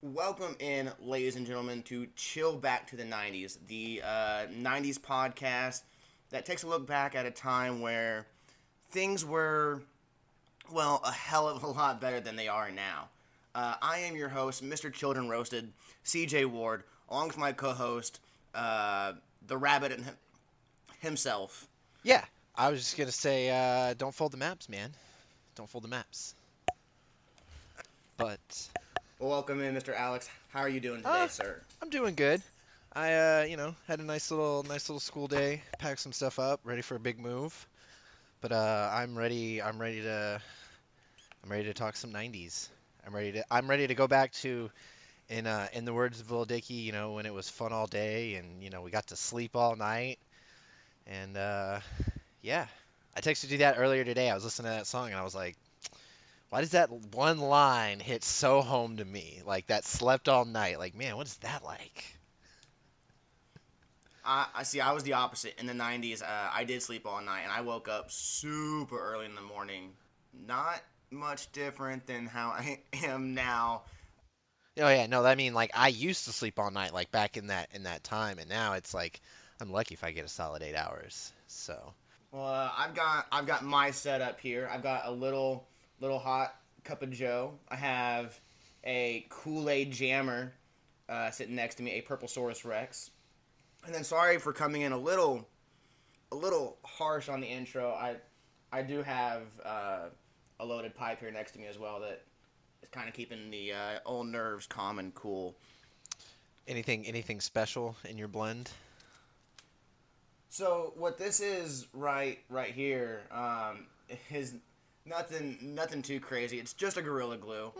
Welcome in, ladies and gentlemen, to Chill Back to the 90s, the 90s podcast that takes a look back at a time where things were, well, a hell of a lot better than they are now. I am your host, Mr. Children Roasted, CJ Ward, along with my co-host, the Rabbit and himself. Yeah, I was just going to say, don't fold the maps, man. Don't fold the maps. But... Welcome in, Mr. Alex. How are you doing today, sir? I'm doing good. I, had a nice little school day. Packed some stuff up, ready for a big move. But I'm ready to talk some '90s. I'm ready to go back to, in the words of Lil Dicky, when it was fun all day and we got to sleep all night. And I texted you that earlier today. I was listening to that song and I was like, why does that one line hit so home to me? Like, that slept all night. Like, man, what is that like? I see. I was the opposite. In the 90s, I did sleep all night, and I woke up super early in the morning. Not much different than how I am now. Oh, yeah. No, I mean, like, I used to sleep all night, like, back in that time. And now it's like, I'm lucky if I get a solid 8 hours. So. Well, I've got my setup here. I've got a little hot cup of Joe. I have a Kool-Aid jammer sitting next to me, a Purplesaurus Rex. And then, sorry for coming in a little harsh on the intro. I do have a loaded pipe here next to me as well that is kind of keeping the old nerves calm and cool. Anything special in your blend? So what this is right here is. Nothing too crazy. It's just a Gorilla Glue.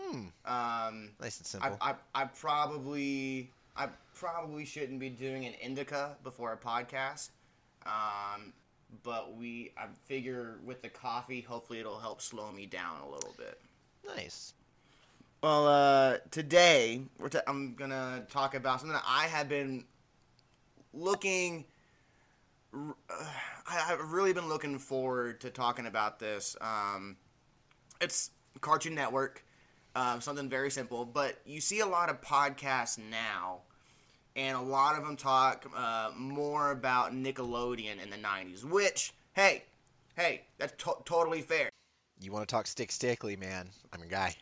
Nice and simple. I probably shouldn't be doing an indica before a podcast, but I figure with the coffee, hopefully it'll help slow me down a little bit. Nice. Well, today I'm gonna talk about something that I have been looking. I've really been looking forward to talking about this. It's Cartoon Network, something very simple, but you see a lot of podcasts now, and a lot of them talk more about Nickelodeon in the 90s, which, hey, that's totally fair. You want to talk stickly, man, I'm your guy.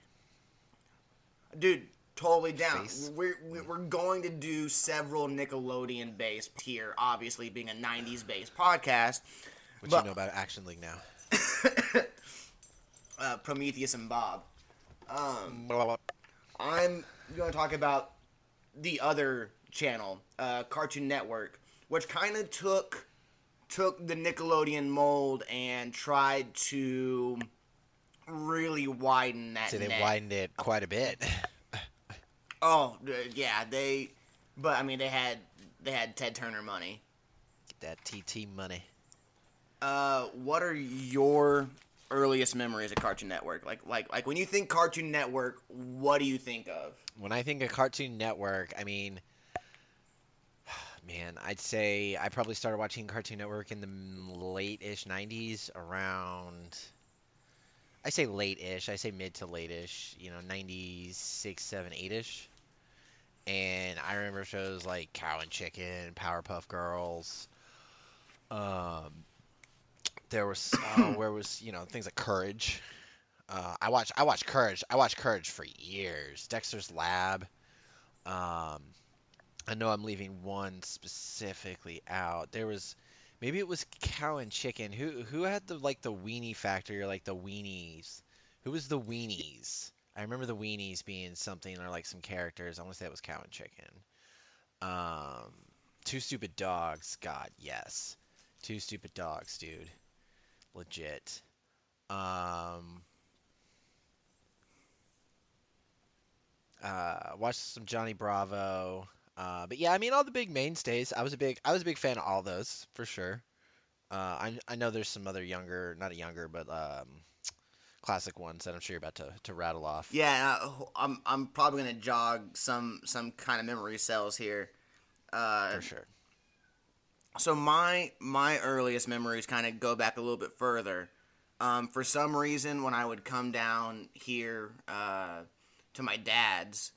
Dude, totally down. We're going to do several Nickelodeon-based here, obviously being a 90s-based podcast. What do you know about Action League now? Prometheus and Bob. I'm going to talk about the other channel, Cartoon Network, which kind of took the Nickelodeon mold and tried to really widen that net. So they widened it quite a bit. Oh, yeah, they had Ted Turner money. Get that TT money. What are your earliest memories of Cartoon Network? Like when you think Cartoon Network, what do you think of? When I think of Cartoon Network, I mean, man, I'd say I probably started watching Cartoon Network in the late-ish 90s around... I say late-ish. I say mid to late-ish. 96, 7, 8-ish. And I remember shows like Cow and Chicken, Powerpuff Girls. There was things like Courage. I watched Courage for years. Dexter's Lab. I know I'm leaving one specifically out. There was. Maybe it was Cow and Chicken. Who had the weenie factory or the weenies? Who was the weenies? I remember the weenies being something or some characters. I want to say it was Cow and Chicken. Two Stupid Dogs. God, yes. Two Stupid Dogs, dude. Legit. Watched some Johnny Bravo. But yeah, I mean all the big mainstays. I was a big fan of all those for sure. I know there's some other classic ones that I'm sure you're about to rattle off. Yeah, I'm probably gonna jog some kind of memory cells here. For sure. So my earliest memories kind of go back a little bit further. For some reason, when I would come down here to my dad's.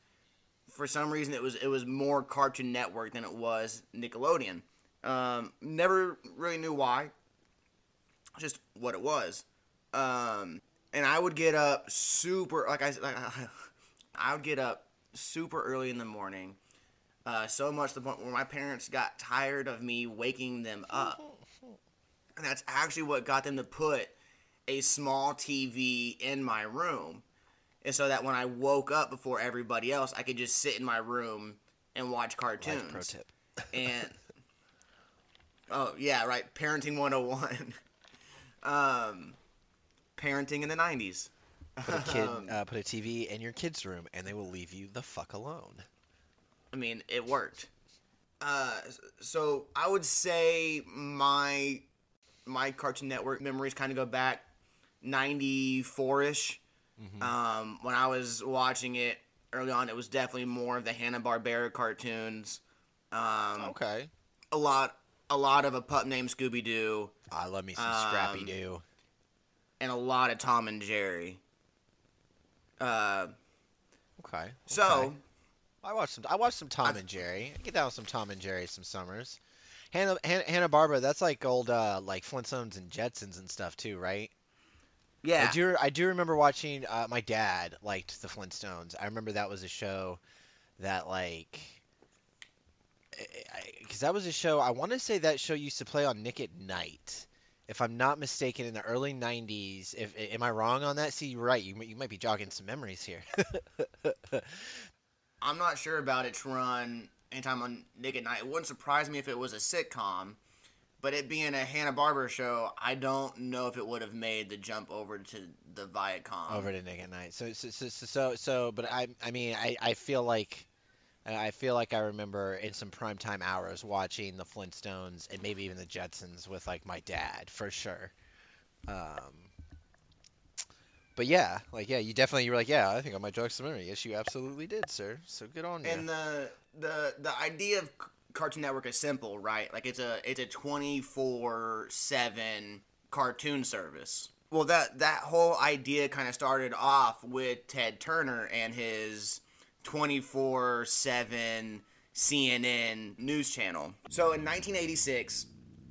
for some reason it was more Cartoon Network than it was Nickelodeon. Never really knew why. Just what it was. And I would get up super I would get up super early in the morning. So much to the point where my parents got tired of me waking them up. And that's actually what got them to put a small TV in my room. And so that when I woke up before everybody else, I could just sit in my room and watch cartoons. Life pro tip. And oh, yeah, right. Parenting 101. Parenting in the 90s. Put a TV in your kid's room, and they will leave you the fuck alone. I mean, it worked. So I would say my Cartoon Network memories kind of go back 94-ish. Mm-hmm. When I was watching it early on, it was definitely more of the Hanna-Barbera cartoons. Okay. A lot of A Pup Named Scooby-Doo. I love me some Scrappy-Doo. And a lot of Tom and Jerry. Okay. So... I watched some Tom and Jerry. I get down with some Tom and Jerry some summers. Hanna-Barbera, that's like old like Flintstones and Jetsons and stuff too, right? Yeah. I do remember watching my dad liked the Flintstones. I remember that was a show that I want to say that show used to play on Nick at Night. If I'm not mistaken, in the early 90s, am I wrong on that? See, you're right. You might be jogging some memories here. I'm not sure about its run anytime on Nick at Night. It wouldn't surprise me if it was a sitcom, but it being a Hanna-Barbera show, I don't know if it would have made the jump over to the Viacom. Over to Nick at Night. I feel like I remember in some primetime hours watching the Flintstones and maybe even the Jetsons with like my dad for sure. But yeah, you definitely, you were like, yeah, I think I might jog some memory. Yes, you absolutely did, sir. So good on you. And the idea of Cartoon Network is simple, right? Like it's a 24/7 cartoon service. Well, that whole idea kind of started off with Ted Turner and his 24/7 CNN news channel. So in 1986,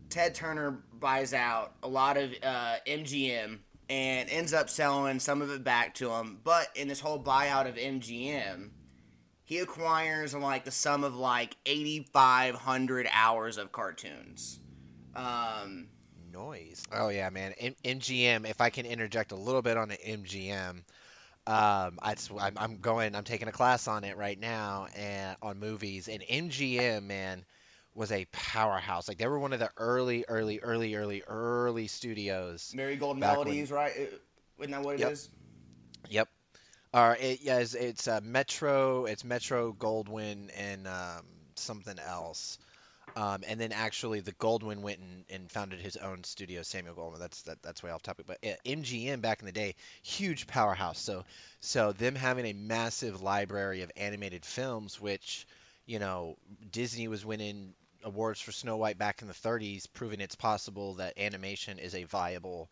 Ted Turner buys out a lot of MGM. And ends up selling some of it back to him. But in this whole buyout of MGM, he acquires the sum of 8,500 hours of cartoons. Noise. Oh, yeah, man. MGM, if I can interject a little bit on the MGM, I'm taking a class on it right now and on movies. And MGM, man, was a powerhouse. They were one of the early studios. Marigold Melodies, right? Isn't that what it is? Yep. It's Metro. It's Metro Goldwyn and something else. And then actually, the Goldwyn went and founded his own studio, Samuel Goldwyn. That's way off topic. But MGM back in the day, huge powerhouse. So them having a massive library of animated films, which Disney was winning awards for Snow White back in the 30s, proving it's possible that animation is a viable,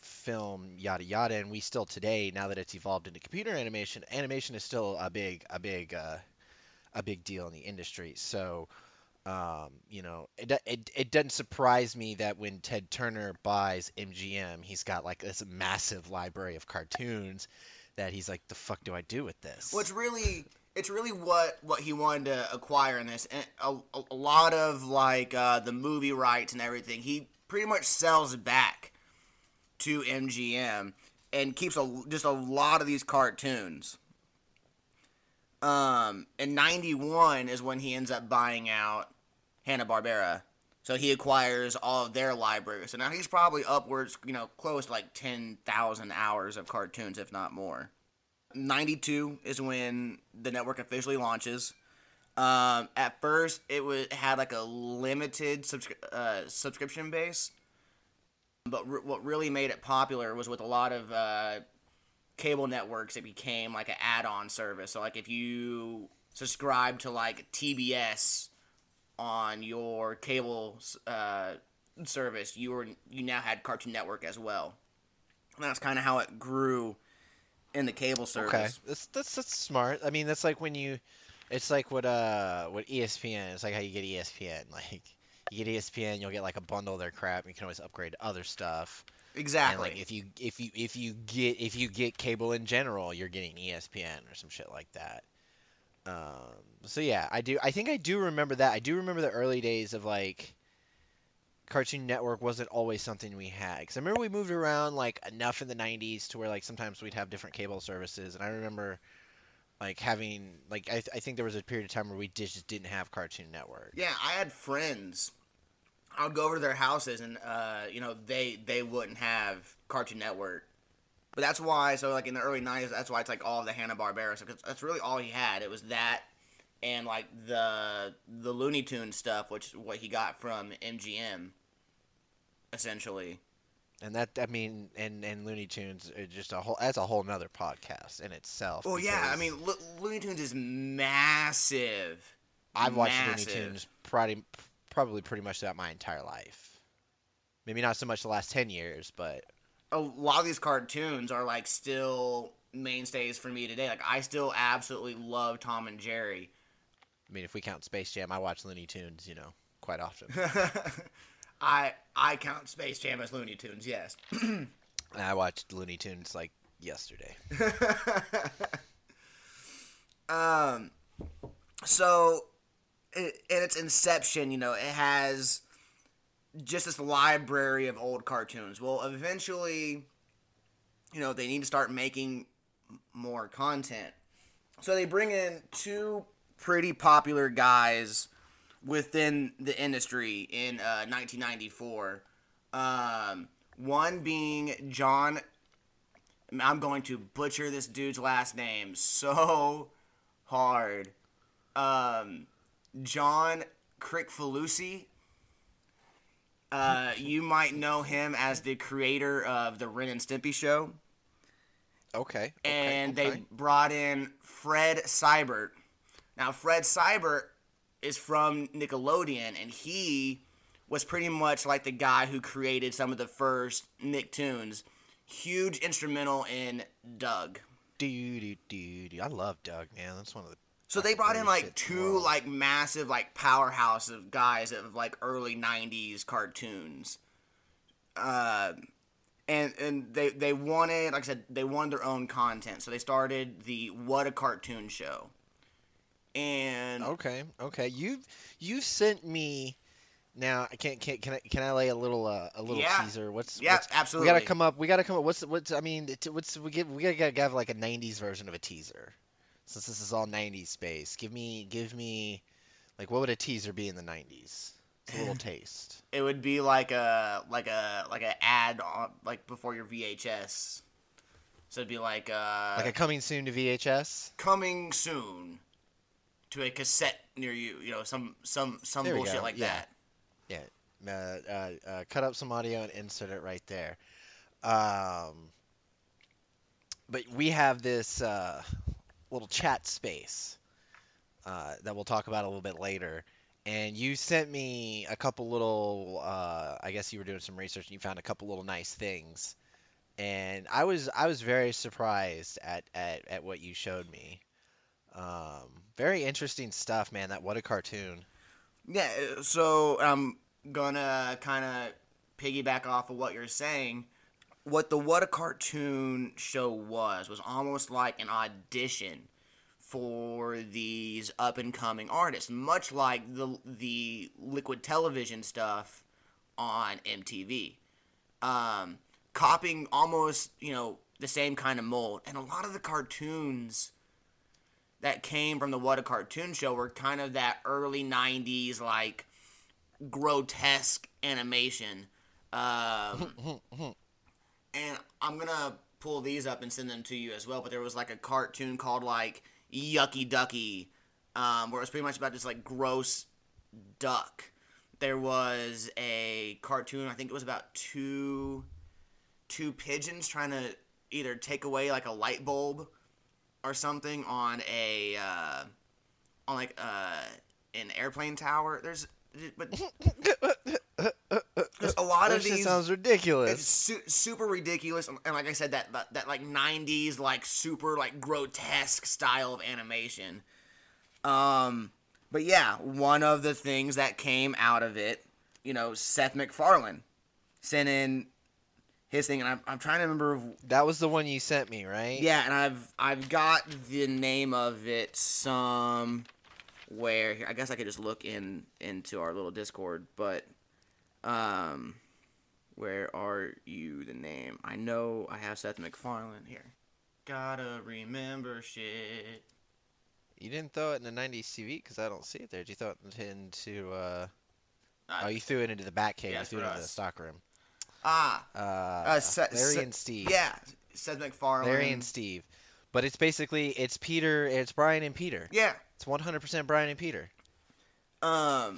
film, yada yada. And we still today, now that it's evolved into computer animation, animation is still a big deal in the industry. So, it doesn't surprise me that when Ted Turner buys MGM, he's got this massive library of cartoons that he's like, the fuck do I do with this? Well, it's really what he wanted to acquire in this. And a lot of the movie rights and everything, he pretty much sells back to MGM and keeps just a lot of these cartoons. And 91 is when he ends up buying out Hanna-Barbera. So he acquires all of their library. So now he's probably upwards, close to 10,000 hours of cartoons, if not more. 92 is when the network officially launches. At first, it had a limited subscription base, but what really made it popular was with a lot of cable networks. It became an add-on service. So if you subscribe to TBS on your cable service, you now had Cartoon Network as well. And that's kind of how it grew in the cable service. Okay, that's smart. I mean, that's like when you, it's like what ESPN. It's like how you get ESPN. Like you get ESPN, you'll get like a bundle of their crap. And you can always upgrade to other stuff. Exactly. And like if you get cable in general, you're getting ESPN or some shit like that. So yeah, I think I do remember that. I do remember the early days of like Cartoon Network wasn't always something we had, because I remember we moved around like enough in the 90s to where like sometimes we'd have different cable services, and I remember like having like I think there was a period of time where we just didn't have Cartoon Network. Yeah, I had friends. I would go over to their houses and you know, they wouldn't have Cartoon Network. But that's why, so like in the early 90s, that's why it's like all the Hanna-Barbera stuff, because that's really all he had. It was that and like the Looney Tunes stuff, which is what he got from MGM, essentially. And that, I mean, and Looney Tunes, just that's a whole nother podcast in itself. Well, yeah, I mean, Looney Tunes is massive. I've watched Looney Tunes probably pretty much throughout my entire life. Maybe not so much the last 10 years, but... a lot of these cartoons are, like, still mainstays for me today. Like, I still absolutely love Tom and Jerry. I mean, if we count Space Jam, I watch Looney Tunes, you know, quite often. I count Space Jam as Looney Tunes, yes. I watched Looney Tunes, like, yesterday. So... in its inception, you know, it has just this library of old cartoons. Well, eventually, you know, they need to start making more content. So they bring in two pretty popular guys within the industry in 1994. One being John... I'm going to butcher this dude's last name so hard. John Crickfalusi. You might know him as the creator of the Ren and Stimpy show. Okay. They brought in Fred Seibert. Now, Fred Seibert is from Nickelodeon, and he was pretty much like the guy who created some of the first Nicktoons. Huge instrumental in Doug. I love Doug, man. That's one of the... So they brought in, like, two, like, massive, like, powerhouse of guys of, like, early 90s cartoons. And they wanted, like I said, they wanted their own content. So they started the What a Cartoon Show. And... Okay. You've sent me... Now I can I lay a little teaser? What's absolutely. We gotta come up. What's I mean? We gotta have like a 90s version of a teaser. Since this is all 90s space, give me, like, what would a teaser be in the 90s? It's a little taste. It would be like a ad on, like, before your VHS. So it'd be like a coming soon to VHS. Coming soon to a cassette near you. You know, some bullshit like that. Yeah. Cut up some audio and insert it right there. But we have this. Little chat space that we'll talk about a little bit later, and you sent me a couple little I guess you were doing some research and you found a couple little nice things, and I was very surprised at what you showed me. Very interesting stuff, man. That What a Cartoon. Yeah, so I'm gonna kind of piggyback off of what you're saying. What the What a Cartoon Show was almost like an audition for these up-and-coming artists, much like the Liquid Television stuff on MTV. Copying almost, you know, the same kind of mold. And a lot of the cartoons that came from the What a Cartoon Show were kind of that early 90s, like, grotesque animation. And I'm going to pull these up and send them to you as well. But there was, like, a cartoon called, like, Yucky Ducky, where it was pretty much about this, like, gross duck. There was a cartoon, I think it was about two pigeons trying to either take away, like, a light bulb or something on a, an airplane tower. There's... But... A lot of these sounds ridiculous. It's super ridiculous, and like I said, that like '90s like super like grotesque style of animation. But yeah, one of the things that came out of it, you know, Seth MacFarlane sent in his thing, and I'm trying to remember. That was the one you sent me, right? Yeah, and I've got the name of it somewhere here. I guess I could just look into our little Discord, but. Where are you, the name? I know I have Seth MacFarlane here. Gotta remember shit. You didn't throw it in the 90s TV, because I don't see it there. Did you throw it into, you threw it into the back cave. Yeah, you threw it into the stock room. Larry and Steve. Yeah, Seth MacFarlane. Larry and Steve. But it's basically, it's Brian and Peter. Yeah. It's 100% Brian and Peter. So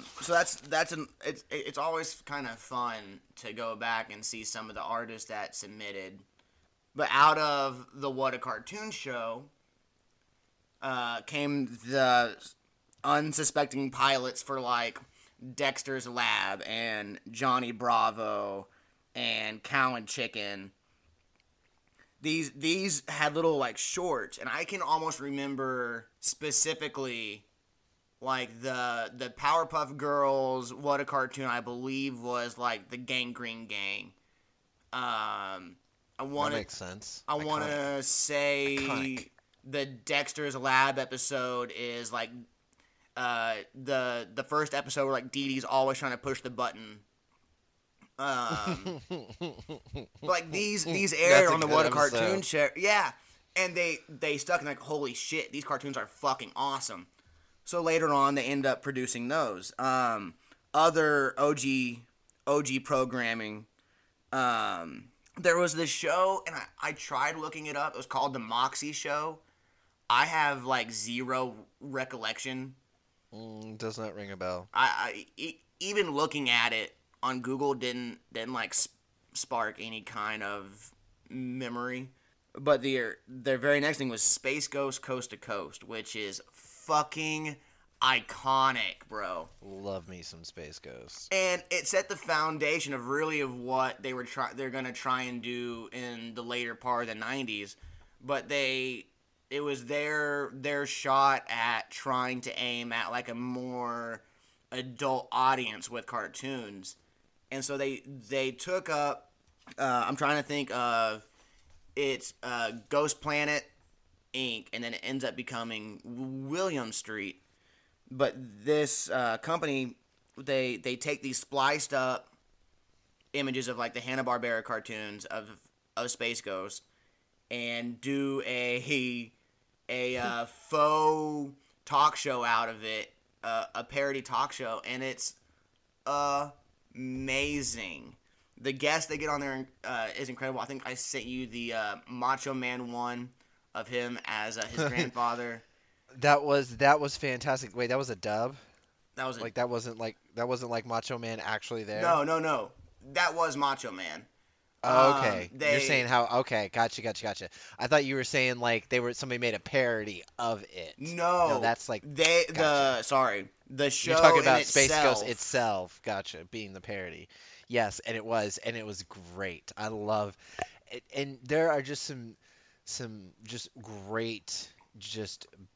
it's always kind of fun to go back and see some of the artists that submitted, but out of the What a Cartoon Show, came the unsuspecting pilots for like Dexter's Lab and Johnny Bravo and Cow and Chicken. These had little like shorts, and I can almost remember specifically. Like, the Powerpuff Girls, What a Cartoon, I believe, was, like, the Gangrene Gang. That makes sense. I want to say Iconic. The Dexter's Lab episode is, like, the first episode where, like, Dee Dee's always trying to push the button. Like, these aired on the What a Cartoon Show. Yeah. And they stuck and, like, holy shit, these cartoons are fucking awesome. So later on, they end up producing those. Other OG programming. There was this show, and I tried looking it up. It was called The Moxie Show. I have, like, zero recollection. Does not ring a bell. I even looking at it on Google didn't like, spark any kind of memory. But their very next thing was Space Ghost Coast to Coast, which is fucking iconic, bro. Love me some Space Ghosts. And it set the foundation of really of what they were they're gonna try and do in the later part of the '90s. But it was their shot at trying to aim at like a more adult audience with cartoons, and so they took up. I'm trying to think of it's Ghost Planet. Inc., and then it ends up becoming William Street. But this company, they take these spliced up images of like the Hanna-Barbera cartoons of Space Ghost and do a faux talk show out of it, a parody talk show, and it's amazing. The guest they get on there is incredible. I think I sent you the Macho Man one. Of him as his grandfather. That was fantastic. Wait, that was a dub? That wasn't like Macho Man actually there. No. That was Macho Man. Oh, okay. You're saying how okay, gotcha. I thought you were saying like somebody made a parody of it. No, that's like they gotcha. The show. You're talking about Space Ghost itself, gotcha, being the parody. Yes, and it was great. I love it, and there are just some just great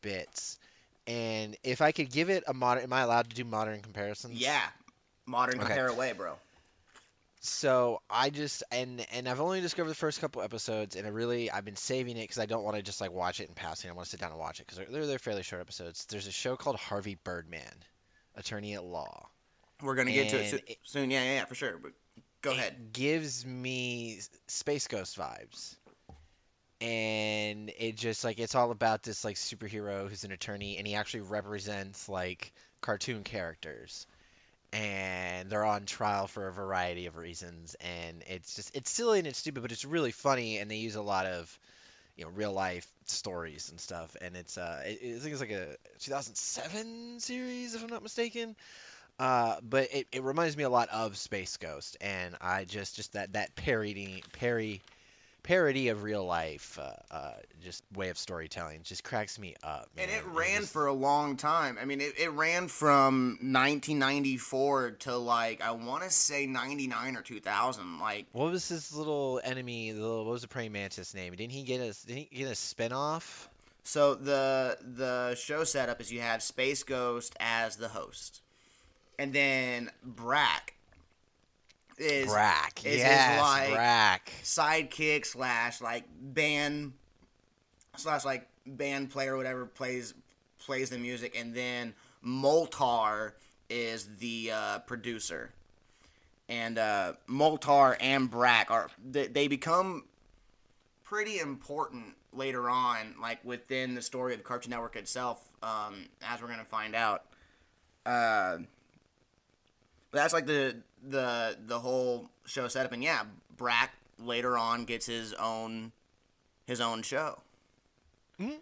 bits, and if I could give it a modern, am I allowed to do modern comparisons? Yeah, modern okay. Compare away, bro. So I just and I've only discovered the first couple episodes, and I've been saving it because I don't want to just like watch it in passing. I want to sit down and watch it because they're fairly short episodes. There's a show called Harvey Birdman, Attorney at Law. We're gonna get to it soon. Yeah, for sure. But go ahead. Gives me Space Ghost vibes. And it just, like, it's all about this, like, superhero who's an attorney, and he actually represents, like, cartoon characters. And they're on trial for a variety of reasons, and it's just, it's silly and it's stupid, but it's really funny, and they use a lot of, you know, real-life stories and stuff. And it's, I think it's, like, a 2007 series, if I'm not mistaken. But it reminds me a lot of Space Ghost, and I just that parody parody of real life, just way of storytelling. It just cracks me up, man. And it ran for a long time. I mean, it ran from 1994 to, like, I want to say 99 or 2000. Like, what was his little enemy? What was the praying mantis' name? Didn't he get a spinoff? So the show setup is you have Space Ghost as the host, and then Brak is sidekick slash like band slash like band player or whatever plays the music, and then Moltar is the producer, and Moltar and Brak they become pretty important later on, like within the story of the Cartoon Network itself, as we're gonna find out. But that's like the whole show setup, and yeah, Brak later on gets his own show. Mm-hmm.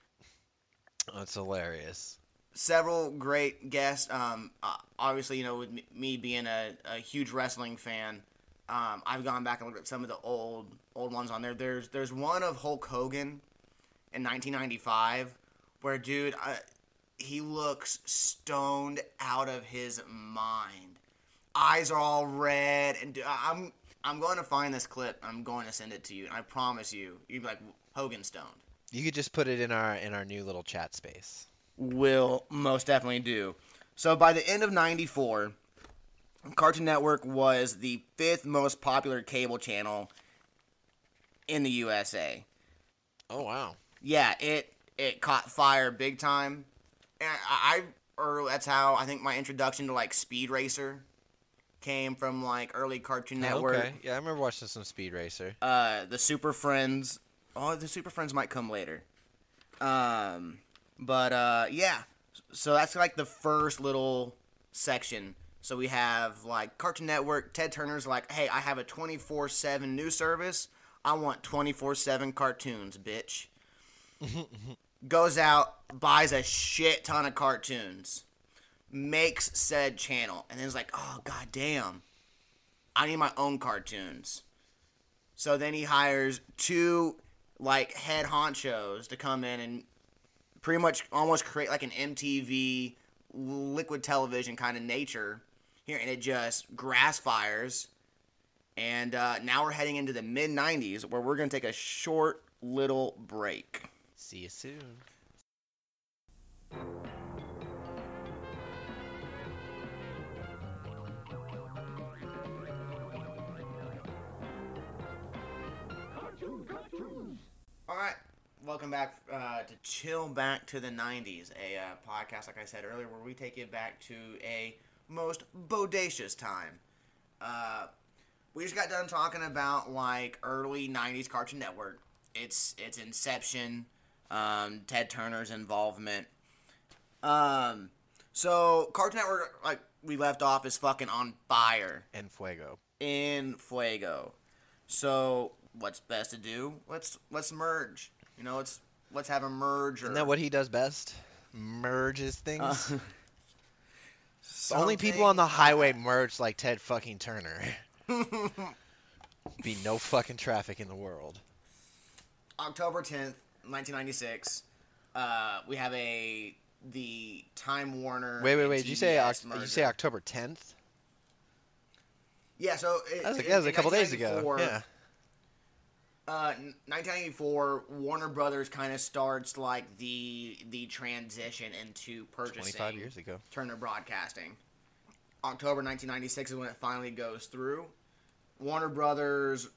That's hilarious. Several great guests. Obviously, you know, with me being a huge wrestling fan, I've gone back and looked at some of the old ones on there. There's one of Hulk Hogan in 1995 where dude, he looks stoned out of his mind. Eyes are all red, and I'm going to find this clip. I'm going to send it to you, and I promise you, you'd be like, Hogan stoned. You could just put it in our new little chat space. Will most definitely do. So by the end of 94, Cartoon Network was the 5th most popular cable channel in the USA. Oh wow! Yeah, it caught fire big time, and or that's how I think my introduction to like Speed Racer came from, like early Cartoon Network. Okay. Yeah, I remember watching some Speed Racer. The Super Friends. Oh, the Super Friends might come later. Yeah. So that's like the first little section. So we have like Cartoon Network. Ted Turner's like, hey, I have a 24/7 news service. I want 24/7 cartoons, bitch. Goes out, buys a shit ton of cartoons, makes said channel, and then it's like, oh goddamn, I need my own cartoons. So then he hires two like head honchos to come in and pretty much almost create like an MTV, Liquid Television kind of nature here, and it just grass fires. And now we're heading into the mid 90s, where we're going to take a short little break. See you soon. All right, welcome back to Chill Back to the 90s, a podcast, like I said earlier, where we take you back to a most bodacious time. We just got done talking about like early 90s Cartoon Network, its inception, Ted Turner's involvement. So Cartoon Network, like we left off, is fucking on fire. En fuego. So what's best to do? Let's merge. You know, let's have a merger. Isn't that what he does best? Merges things. Only people on the highway merge like Ted fucking Turner. Be no fucking traffic in the world. October 10th, 1996. We have the Time Warner. Wait! Did you say October 10th? Yeah. So that was a couple days ago. Yeah. 1994, Warner Brothers kind of starts like the transition into purchasing 25 years ago Turner Broadcasting. October 1996 is when it finally goes through. Warner Brothers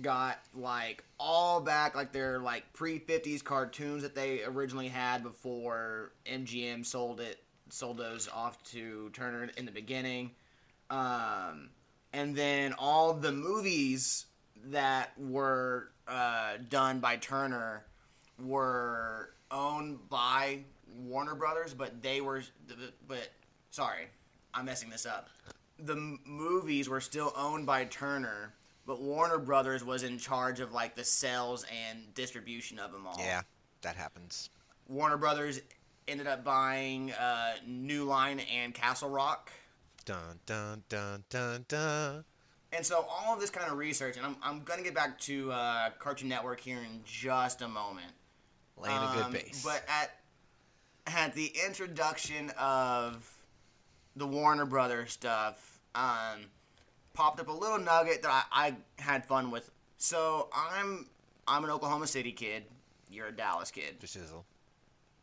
got like all back like their like pre-50s cartoons that they originally had before MGM sold those off to Turner in the beginning, and then all the movies that were done by Turner were owned by Warner Brothers, sorry, I'm messing this up. The movies were still owned by Turner, but Warner Brothers was in charge of like the sales and distribution of them all. Yeah, that happens. Warner Brothers ended up buying New Line and Castle Rock. Dun dun dun dun dun. And so all of this kind of research, and I'm going to get back to Cartoon Network here in just a moment. Laying a good base. But at the introduction of the Warner Brothers stuff, popped up a little nugget that I had fun with. So I'm an Oklahoma City kid. You're a Dallas kid. Shizzle.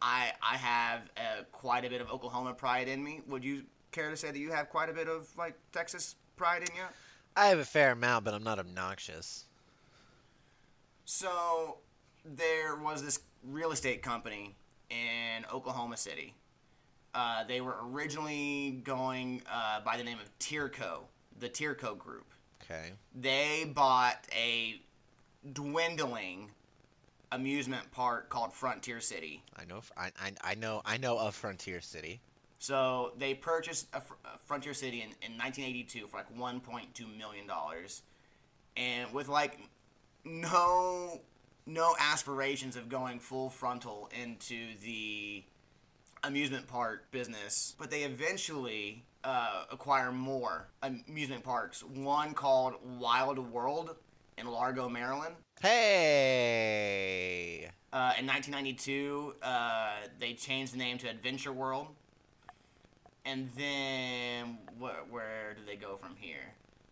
I have quite a bit of Oklahoma pride in me. Would you care to say that you have quite a bit of like Texas pride in you? I have a fair amount, but I'm not obnoxious. So there was this real estate company in Oklahoma City. They were originally going by the name of Tierco, the Tierco Group. Okay. They bought a dwindling amusement park called Frontier City. I know of Frontier City. So they purchased a Frontier City in 1982 for like $1.2 million, and with like no aspirations of going full frontal into the amusement park business, but they eventually acquire more amusement parks. One called Wild World in Largo, Maryland. Hey! In 1992, they changed the name to Adventure World. And then, where do they go from here?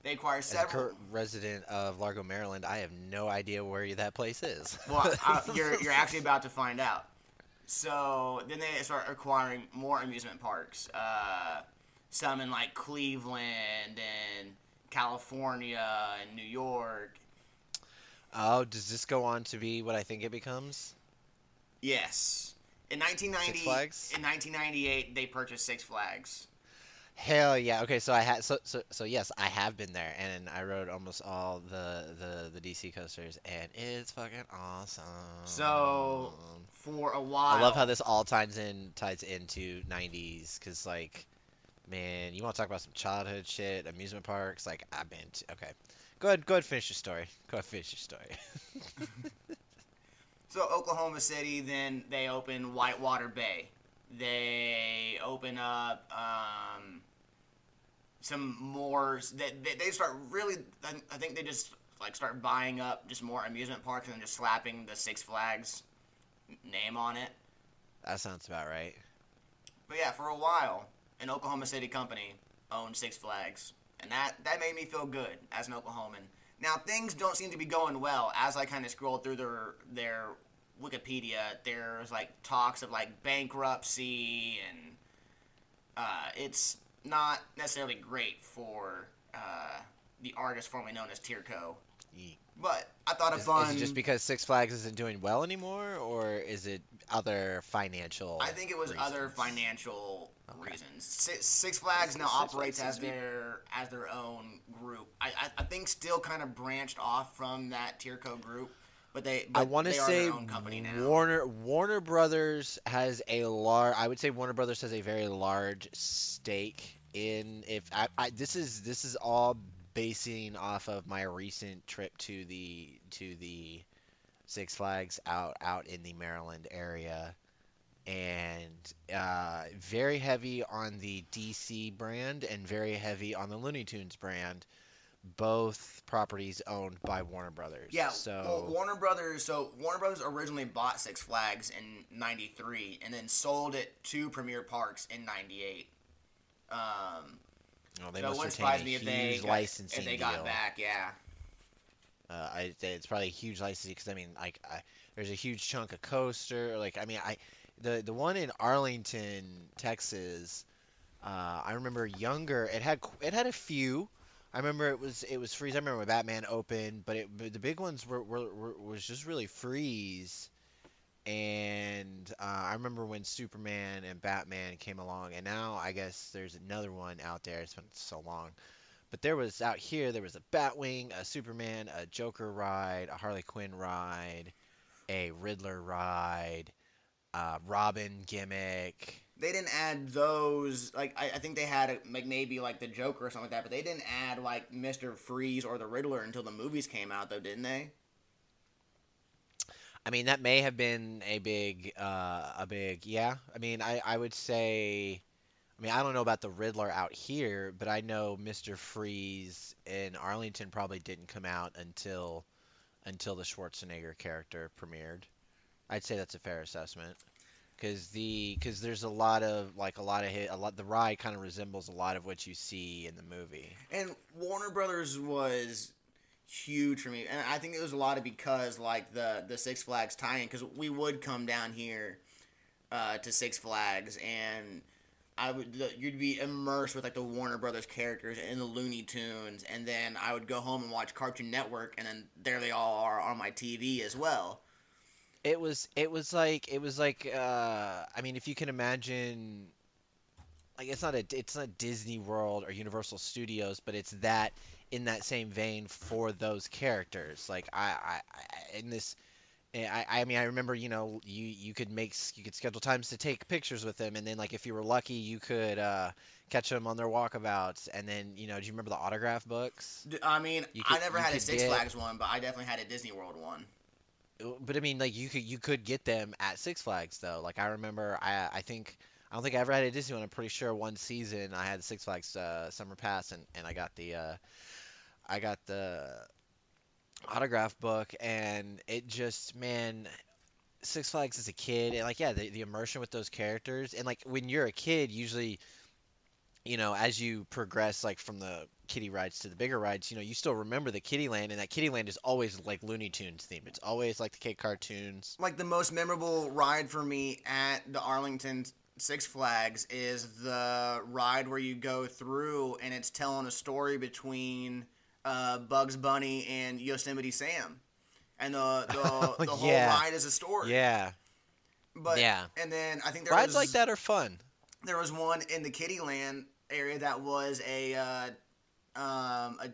They acquire several... As a current resident of Largo, Maryland, I have no idea where that place is. Well, you're actually about to find out. So then they start acquiring more amusement parks. Some in like Cleveland and California and New York. Oh, does this go on to be what I think it becomes? Yes. In 1998, they purchased Six Flags. Hell yeah! Okay, so I had so yes, I have been there, and I rode almost all the DC coasters, and it's fucking awesome. So for a while, I love how this all ties into '90s, because like, man, you want to talk about some childhood shit, amusement parks? Like I've been to. Okay, go ahead, finish your story. So Oklahoma City, then they open Whitewater Bay. They open up some more. They start really. I think they just like start buying up just more amusement parks and then just slapping the Six Flags name on it. That sounds about right. But yeah, for a while, an Oklahoma City company owned Six Flags, and that made me feel good as an Oklahoman. Now, things don't seem to be going well. As I kind of scrolled through their Wikipedia, there's, like, talks of, like, bankruptcy, and it's not necessarily great for the artist formerly known as Tierco. But I thought of fun... Is it just because Six Flags isn't doing well anymore, or is it other financial reasons? I think it was other financial reasons. Six Flags now operates as their own group. I think still kind of branched off from that Tierco group, but they are their own company now. Warner Brothers has a large. I would say Warner Brothers has a very large stake in. This is all basing off of my recent trip to the Six Flags out in the Maryland area. And very heavy on the DC brand and very heavy on the Looney Tunes brand, both properties owned by Warner Brothers. Yeah, Warner Brothers originally bought Six Flags in 93 and then sold it to Premier Parks in 98. They must have taken a huge licensing deal. If they got back, yeah. It's probably a huge licensing because, I mean, like, there's a huge chunk of coaster. Like, I mean, The one in Arlington, Texas, I remember younger. It had a few. I remember it was Freeze. I remember when Batman opened, but the big ones was just really Freeze. And I remember when Superman and Batman came along. And now I guess there's another one out there. It's been so long, but there was a Batwing, a Superman, a Joker ride, a Harley Quinn ride, a Riddler ride. Robin gimmick. They didn't add those. Like I think they had like maybe like the Joker or something like that, but they didn't add like Mr. Freeze or the Riddler until the movies came out, though, didn't they? I mean, that may have been a big. I would say. I mean, I don't know about the Riddler out here, but I know Mr. Freeze in Arlington probably didn't come out until the Schwarzenegger character premiered. I'd say that's a fair assessment, because there's a lot of the ride kind of resembles a lot of what you see in the movie. And Warner Brothers was huge for me, and I think it was a lot of because like the Six Flags tie-in, because we would come down here to Six Flags, and you'd be immersed with like the Warner Brothers characters and the Looney Tunes, and then I would go home and watch Cartoon Network, and then there they all are on my TV as well. It was like I mean, if you can imagine, like it's not Disney World or Universal Studios, but it's that in that same vein for those characters. Like I remember, you know, you could schedule times to take pictures with them, and then like if you were lucky, you could catch them on their walkabouts, and then, you know, do you remember the autograph books? I mean, I never had a Six Flags one, but I definitely had a Disney World one. But I mean, like you could get them at Six Flags though. Like I remember, I don't think I ever had a Disney one. I'm pretty sure one season I had the Six Flags summer pass, and I got the autograph book, and it just, man, Six Flags as a kid, and like, yeah, the immersion with those characters, and like when you're a kid, usually, you know, as you progress like from the kiddie rides to the bigger rides, you know, you still remember the kiddie land, and that kiddie land is always like Looney Tunes themed. It's always like the kid cartoons. Like the most memorable ride for me at the Arlington Six Flags is the ride where you go through and it's telling a story between Bugs Bunny and Yosemite Sam, and the whole ride is a story. Yeah, but yeah, and then I think there rides like that are fun. There was one in the Kittyland area that was a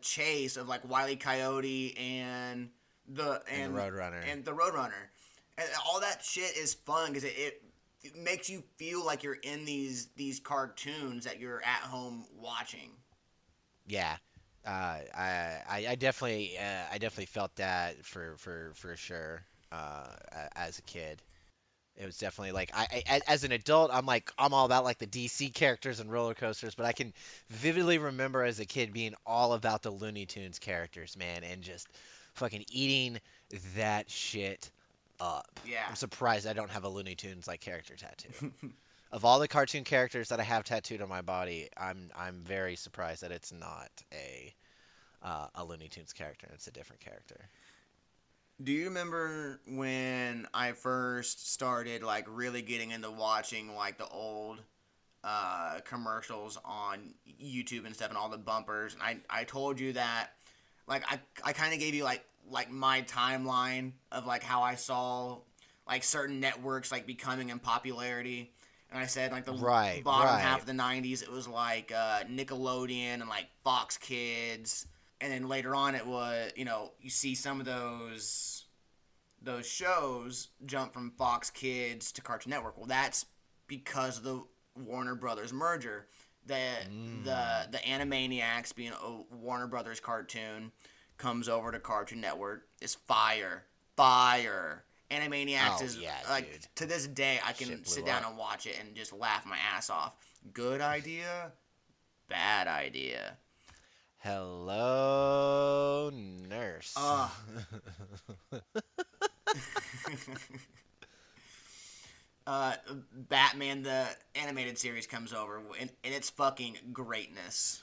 chase of like Wile E. Coyote and the Roadrunner and all that shit is fun because it makes you feel like you're in these cartoons that you're at home watching. Yeah. I definitely felt that for sure as a kid. It was definitely like I as an adult, I'm all about like the DC characters and roller coasters, but I can vividly remember as a kid being all about the Looney Tunes characters, man, and just fucking eating that shit up. Yeah. I'm surprised I don't have a Looney Tunes like character tattoo. Of all the cartoon characters that I have tattooed on my body, I'm very surprised that it's not a Looney Tunes character, and it's a different character. Do you remember when I first started like really getting into watching like the old commercials on YouTube and stuff, and all the bumpers? And I told you that like I kind of gave you like my timeline of like how I saw like certain networks like becoming in popularity. And I said, like, the bottom half of the 90s, it was, like, Nickelodeon and, like, Fox Kids. And then later on, it was, you know, you see some of those shows jump from Fox Kids to Cartoon Network. Well, that's because of the Warner Brothers merger. The Animaniacs, being a Warner Brothers cartoon, comes over to Cartoon Network. It's fire. Fire. Animaniacs is, like, dude. To this day, I can sit down and watch it and just laugh my ass off. Good idea, bad idea. Hello, nurse. Batman, the animated series, comes over, and it's fucking greatness.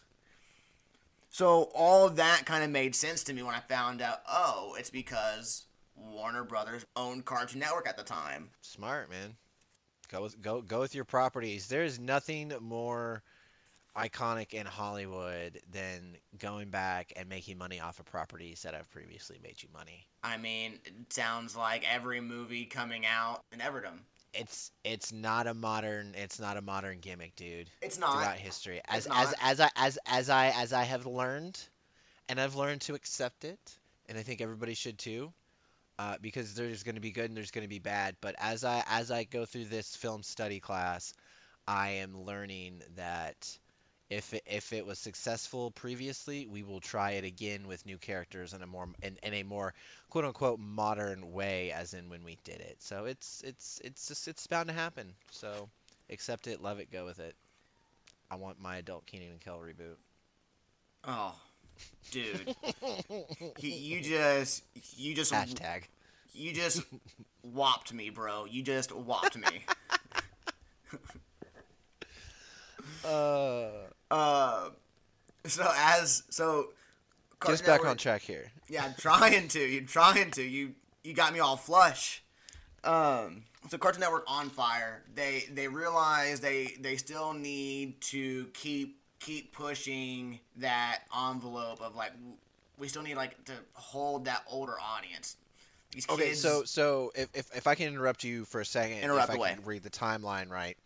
So all of that kind of made sense to me when I found out, oh, it's because Warner Brothers owned Cartoon Network at the time. Smart, man. Go with your properties. There's nothing more iconic in Hollywood than going back and making money off of properties that have previously made you money. I mean, it sounds like every movie coming out enamored them. It's not a modern gimmick, dude. It's not. Throughout history, as I have learned, and I've learned to accept it, and I think everybody should too. Because there's going to be good and there's going to be bad, but as I go through this film study class, I am learning that if it was successful previously, we will try it again with new characters in a more quote unquote modern way, as in when we did it. So it's bound to happen. So accept it, love it, go with it. I want my adult Kenan and Kel reboot. Oh, dude. You just hashtag. You just whopped me, bro. You just whopped me. So Cartoon Network, back on track here. Yeah, I'm trying to. You're trying to. You got me all flush. So Cartoon Network on fire. They realize they still need to keep pushing that envelope of like we still need like to hold that older audience. These kids... Okay, so if I can interrupt you for a second, can read the timeline right.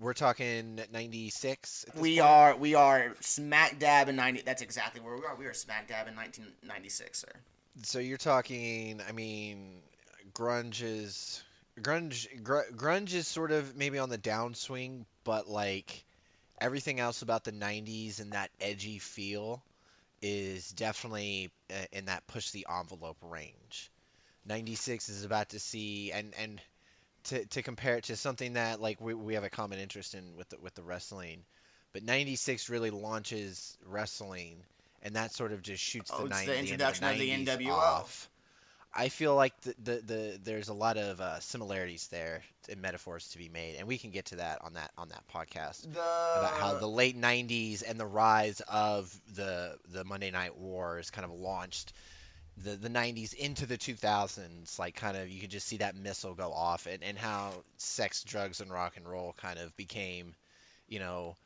We're talking 96. We are smack dab in 90. That's exactly where we are. We are smack dab in 1996, sir. So you're talking. I mean, grunge is sort of maybe on the downswing, but like everything else about the 90s and that edgy feel is definitely in that push the envelope range. 96 is about to see and. To compare it to something that like we have a common interest in with the wrestling, but 96 really launches wrestling, and that sort of just shoots the introduction of the NWO off. I feel like there's a lot of similarities there and metaphors to be made, and we can get to that on that podcast about how the late 90s and the rise of the Monday Night Wars kind of launched the 90s into the 2000s, like kind of you could just see that missile go off and how sex, drugs, and rock and roll kind of became, you know,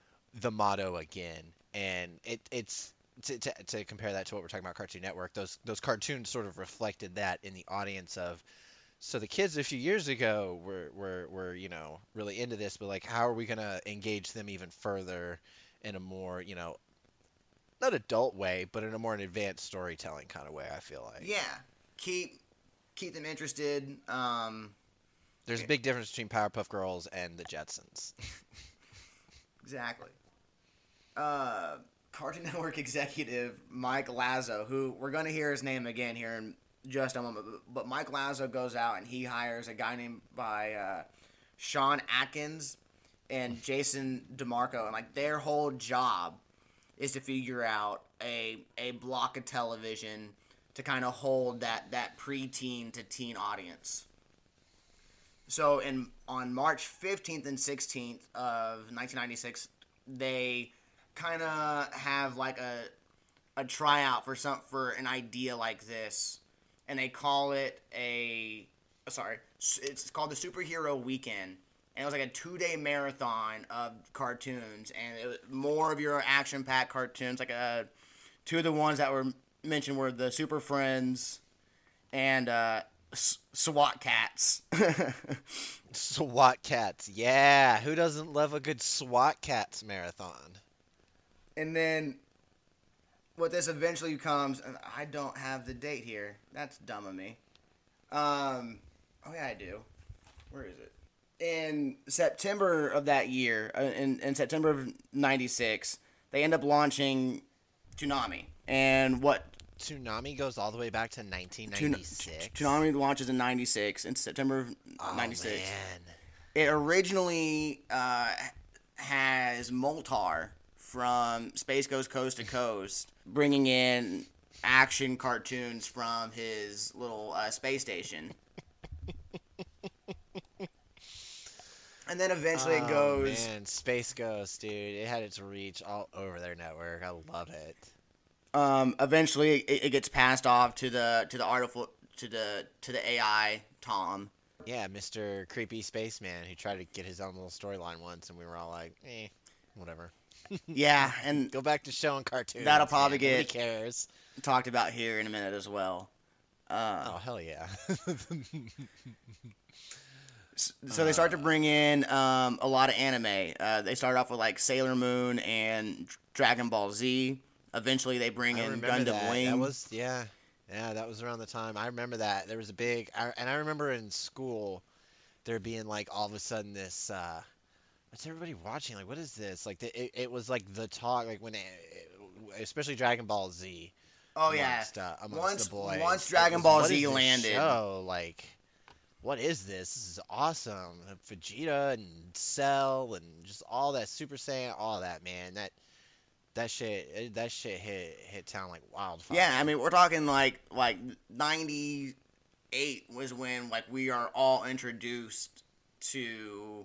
the motto again. And it's to compare that to what we're talking about Cartoon Network, those cartoons sort of reflected that in the audience of, so the kids a few years ago were you know, really into this, but like how are we going to engage them even further in a more, you know, not adult way, but in a more advanced storytelling kind of way, I feel like. Yeah. Keep them interested. There's a big difference between Powerpuff Girls and the Jetsons. Exactly. Cartoon Network executive Mike Lazo, who we're going to hear his name again here in just a moment, but Mike Lazo goes out and he hires a guy named by Sean Atkins and Jason DeMarco, and like their whole job is to figure out a block of television to kind of hold that preteen to teen audience. So on March 15th and 16th of 1996, they kind of have like a tryout for an idea like this, and they call it it's called the Superhero Weekend. And it was like a 2-day marathon of cartoons, and it was more of your action-packed cartoons. Like two of the ones that were mentioned were the Super Friends and SWAT Cats. SWAT Cats, yeah. Who doesn't love a good SWAT Cats marathon? And then what this eventually comes, and I don't have the date here. That's dumb of me. Oh yeah, I do. Where is it? In September of that year, in September of 96, they end up launching Toonami. And what? Toonami goes all the way back to 1996? Toonami launches in 96, in September of 96. Oh, man. It originally has Moltar from Space Goes Coast to Coast, bringing in action cartoons from his little space station. And then eventually it goes... man, Space Ghost, dude. It had its reach all over their network. I love it. Eventually, it gets passed off to the AI, Tom. Yeah, Mr. Creepy Spaceman, who tried to get his own little storyline once, and we were all like, whatever. Yeah, and... Go back to showing cartoons. That'll probably get... Who cares? Talked about here in a minute as well. Oh, hell yeah. So they start to bring in a lot of anime. They start off with like Sailor Moon and Dragon Ball Z. Eventually, they bring in Gundam Wing. That was that was around the time. I remember that there was a big, and I remember in school there being like all of a sudden this. What's everybody watching? Like, what is this? Like, it was like the talk. Like when, especially Dragon Ball Z. Oh amongst, yeah, amongst the boys. Once Dragon Ball Z landed. Show like. what is this? This is awesome. And Vegeta and Cell and just all that Super Saiyan, all that, man. That shit hit town like wildfire. Yeah, I mean, we're talking like 98 was when like we are all introduced to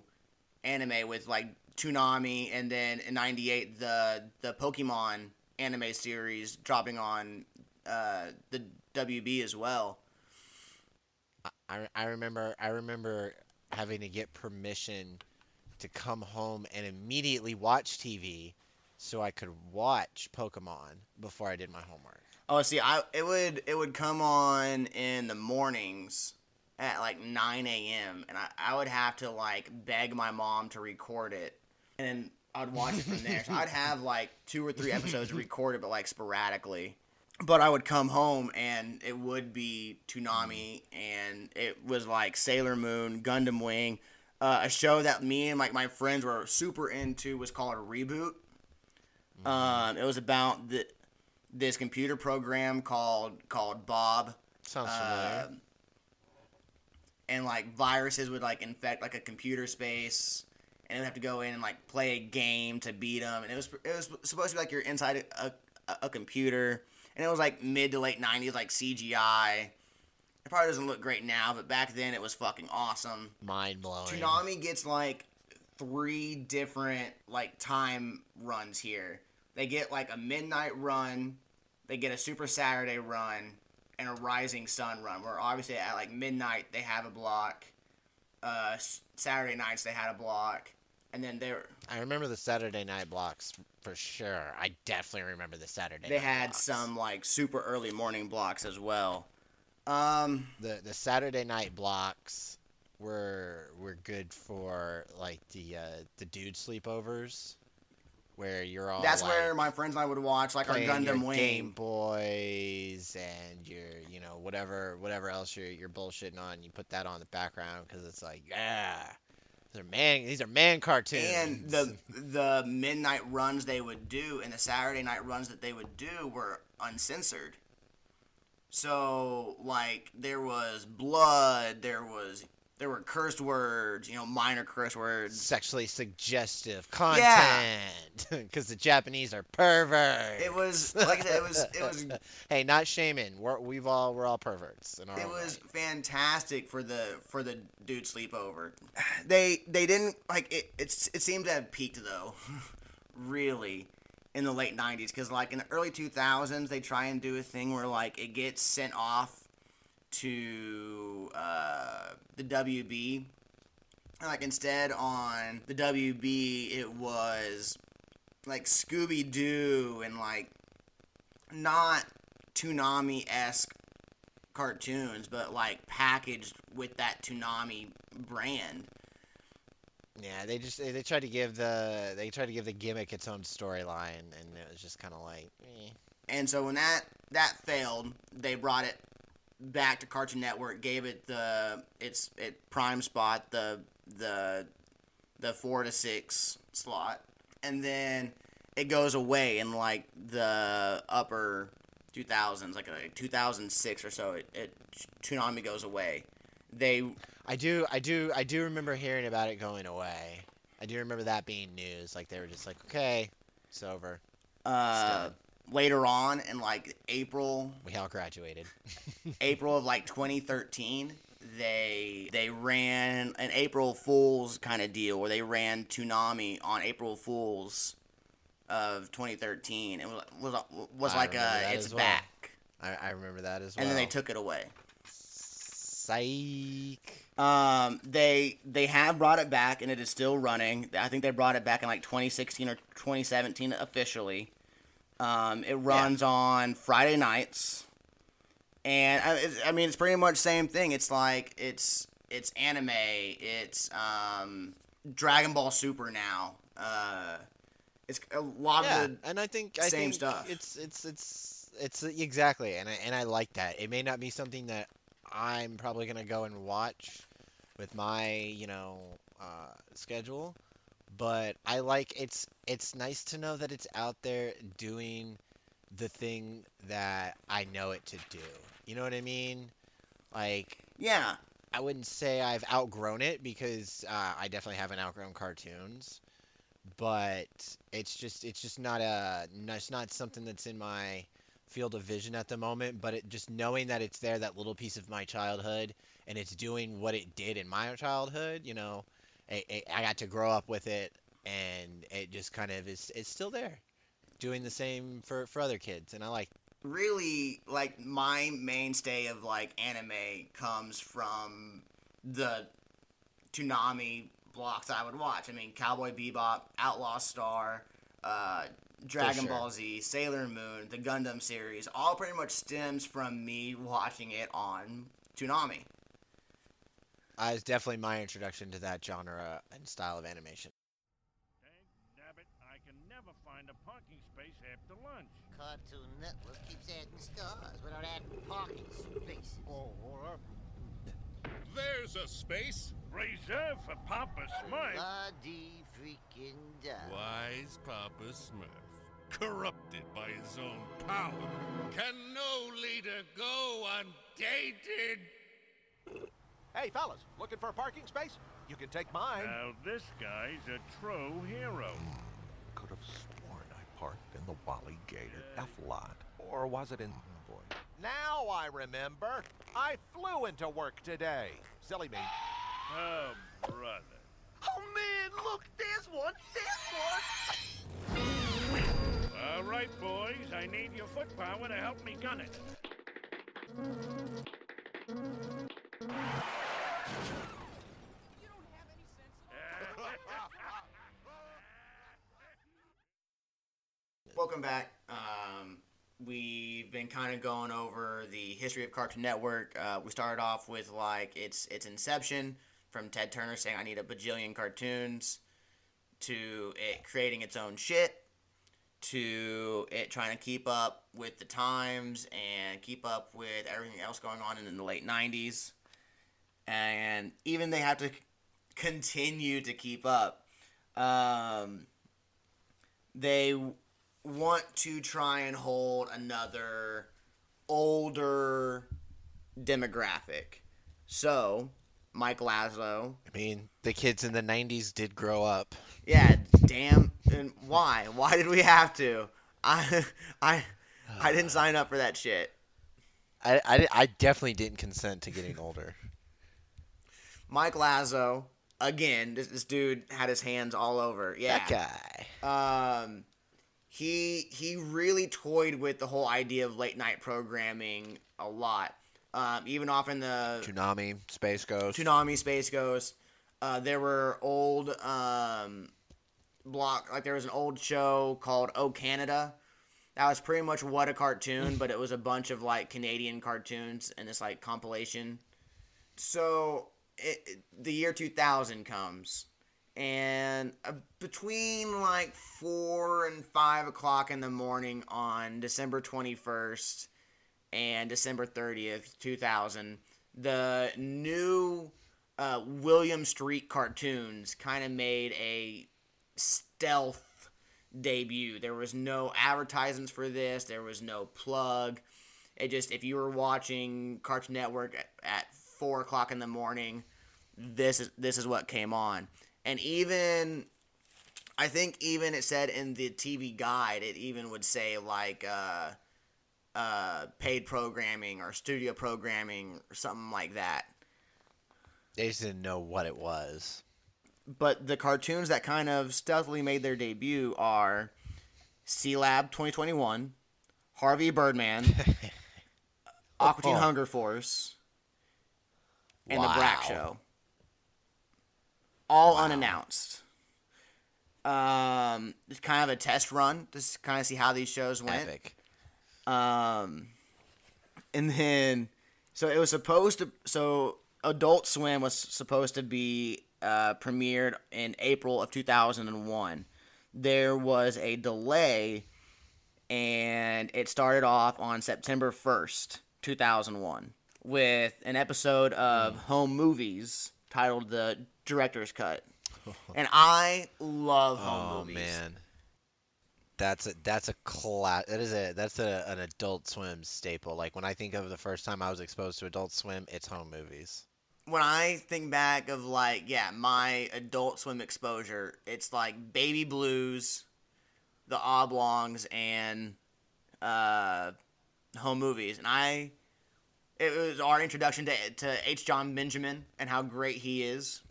anime with like Toonami, and then in 98 the Pokemon anime series dropping on the WB as well. I remember having to get permission to come home and immediately watch TV so I could watch Pokemon before I did my homework. Oh, see, it would come on in the mornings at like 9 a.m. and I would have to like beg my mom to record it, and then I'd watch it from there. So I'd have like 2 or 3 episodes recorded, but like sporadically. But I would come home, and it would be Toonami, and it was like Sailor Moon, Gundam Wing. A show that me and like my friends were super into was called Reboot. It was about this computer program called Bob. Sounds familiar. And like viruses would like infect like a computer space, and they'd have to go in and like play a game to beat them. And it was supposed to be like you're inside a computer. And it was like mid to late 90s, like CGI. It probably doesn't look great now, but back then it was fucking awesome. Mind-blowing. Toonami gets like 3 different like time runs here. They get like a midnight run, they get a Super Saturday run, and a Rising Sun run, where obviously at like midnight they have a block. Saturday nights they had a block. And then I remember the Saturday night blocks for sure. I definitely remember the Saturday night blocks. They had some like super early morning blocks as well. The Saturday night blocks were good for like the dude sleepovers, where you're all. That's like, where my friends and I would watch like our Gundam Wing, Game Boys, and your whatever else you're bullshitting on. You put that on the background because it's like yeah. These are man cartoons. And the midnight runs they would do and the Saturday night runs that they would do were uncensored. So like there was blood, there were cursed words, minor curse words, sexually suggestive content. Yeah. Cuz the Japanese are perverts. It was like I said, it was hey, not shaming. We're all perverts in our own way. It was fantastic for the dude sleepover. They didn't like it. It seemed to have peaked though. Really in the late 90s, cuz like in the early 2000s they try and do a thing where like it gets sent off to the WB. Like instead on the WB it was like Scooby-Doo and like not Toonami-esque cartoons, but like packaged with that Toonami brand. Yeah, they tried to give the gimmick its own storyline, and it was just kind of like eh. And so when that failed, they brought it back to Cartoon Network, gave it its prime spot, the 4 to 6 slot, and then it goes away in like the upper 2000s, like 2006 or so. It Toonami goes away. I do remember hearing about it going away. I do remember that being news. Like they were just like, okay, it's over. Later on in like April, we all graduated. April of like 2013, they ran an April Fool's kind of deal where they ran Toonami on April Fool's of 2013. It was like it's back. Well. I remember that as well. And then they took it away. Psych. They have brought it back and it is still running. I think they brought it back in like 2016 or 2017 officially. It runs on Friday nights, and I mean it's pretty much same thing. It's like it's anime, it's Dragon Ball Super now. It's a lot of the and I think stuff. It's exactly, and I like that. It may not be something that I'm probably gonna go and watch with my schedule. But I like it's nice to know that it's out there doing the thing that I know it to do. You know what I mean? Like yeah, I wouldn't say I've outgrown it because I definitely haven't outgrown cartoons, but it's not something that's in my field of vision at the moment. But it, just knowing that it's there, that little piece of my childhood, and it's doing what it did in my childhood, you know, I got to grow up with it, and it just kind of it's still there, doing the same for other kids, and I like. Really, like, my mainstay of, like, anime comes from the Toonami blocks I would watch. I mean, Cowboy Bebop, Outlaw Star, Dragon Ball Z, Sailor Moon, the Gundam series, all pretty much stems from me watching it on Toonami. It's definitely my introduction to that genre and style of animation. Find a parking space after lunch. Cartoon Network keeps adding stars without adding parking space. Oh, whatever. There's a space reserved for Papa Smurf. La-dee freaking da. Wise Papa Smurf, corrupted by his own power, can no leader go undated. Hey, fellas, looking for a parking space? You can take mine. Now this guy's a true hero. Could have sworn I parked in the Wally Gator F lot, or was it in boy? Now I remember. I flew into work today. Silly me. Oh, brother. Oh man, look, there's one. All right, boys, I need your foot power to help me gun it. Welcome back. We've been kind of going over the history of Cartoon Network. We started off with, like, its inception, from Ted Turner saying, I need a bajillion cartoons, to it creating its own shit, to it trying to keep up with the times and keep up with everything else going on in the late 90s. And even they have to continue to keep up. They want to try and hold another older demographic. So, Mike Laszlo. I mean, the kids in the 90s did grow up. Yeah, damn. And why? Why did we have to? I didn't sign up for that shit. I definitely didn't consent to getting older. Mike Laszlo, again, this dude had his hands all over. Yeah. That guy. He really toyed with the whole idea of late night programming a lot. Even off in the Toonami Space Ghost. There were old there was an old show called Oh Canada. That was pretty much What a Cartoon, but it was a bunch of, like, Canadian cartoons in this, like, compilation. So the year 2000 comes. And between, like, 4 and 5 o'clock in the morning on December 21st and December 30th, 2000, the new William Street cartoons kind of made a stealth debut. There was no advertisements for this. There was no plug. It just, if you were watching Cartoon Network at 4 o'clock in the morning, this is what came on. And I think it said in the TV guide, it even would say, like, paid programming or studio programming or something like that. They just didn't know what it was. But the cartoons that kind of stealthily made their debut are C-Lab 2021, Harvey Birdman, Aqua Teen Hunger Force, and The Brak Show. All unannounced. It's kind of a test run to kind of see how these shows went. Epic. And then, so it was supposed to. So Adult Swim was supposed to be premiered in April of 2001. There was a delay, and it started off on September 1st, 2001, with an episode of Home Movies titled The Director's Cut. And I love Home Movies. Oh man, that's an Adult Swim staple. Like, when I think of the first time I was exposed to Adult Swim, it's Home Movies. when I think back of, like, yeah, my Adult Swim exposure, it's like Baby Blues, The Oblongs, and Home Movies. And it was our introduction to H. John Benjamin and how great he is.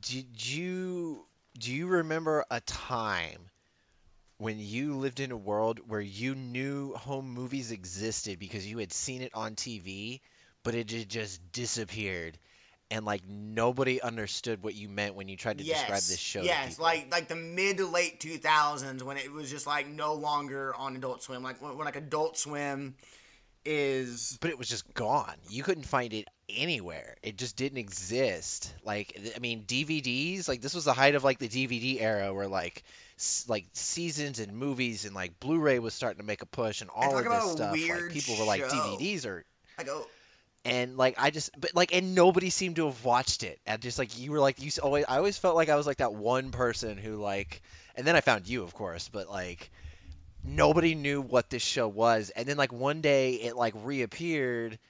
Do you remember a time when you lived in a world where you knew Home Movies existed because you had seen it on TV, but it had just disappeared, and like nobody understood what you meant when you tried to describe this show? Yes, like the mid to late 2000s when it was just like no longer on Adult Swim, like when like Adult Swim is. But it was just gone. You couldn't find it anywhere. It just didn't exist. Like, I mean, DVDs, like this was the height of like the DVD era where like seasons and movies and like Blu-ray was starting to make a push and all of this stuff. Like people were like, DVDs are like, oh. And like I just, but like, and nobody seemed to have watched it. And just like you were like, I always felt like I was like that one person who like, and then I found you, of course, but like nobody knew what this show was. And then like one day it like reappeared.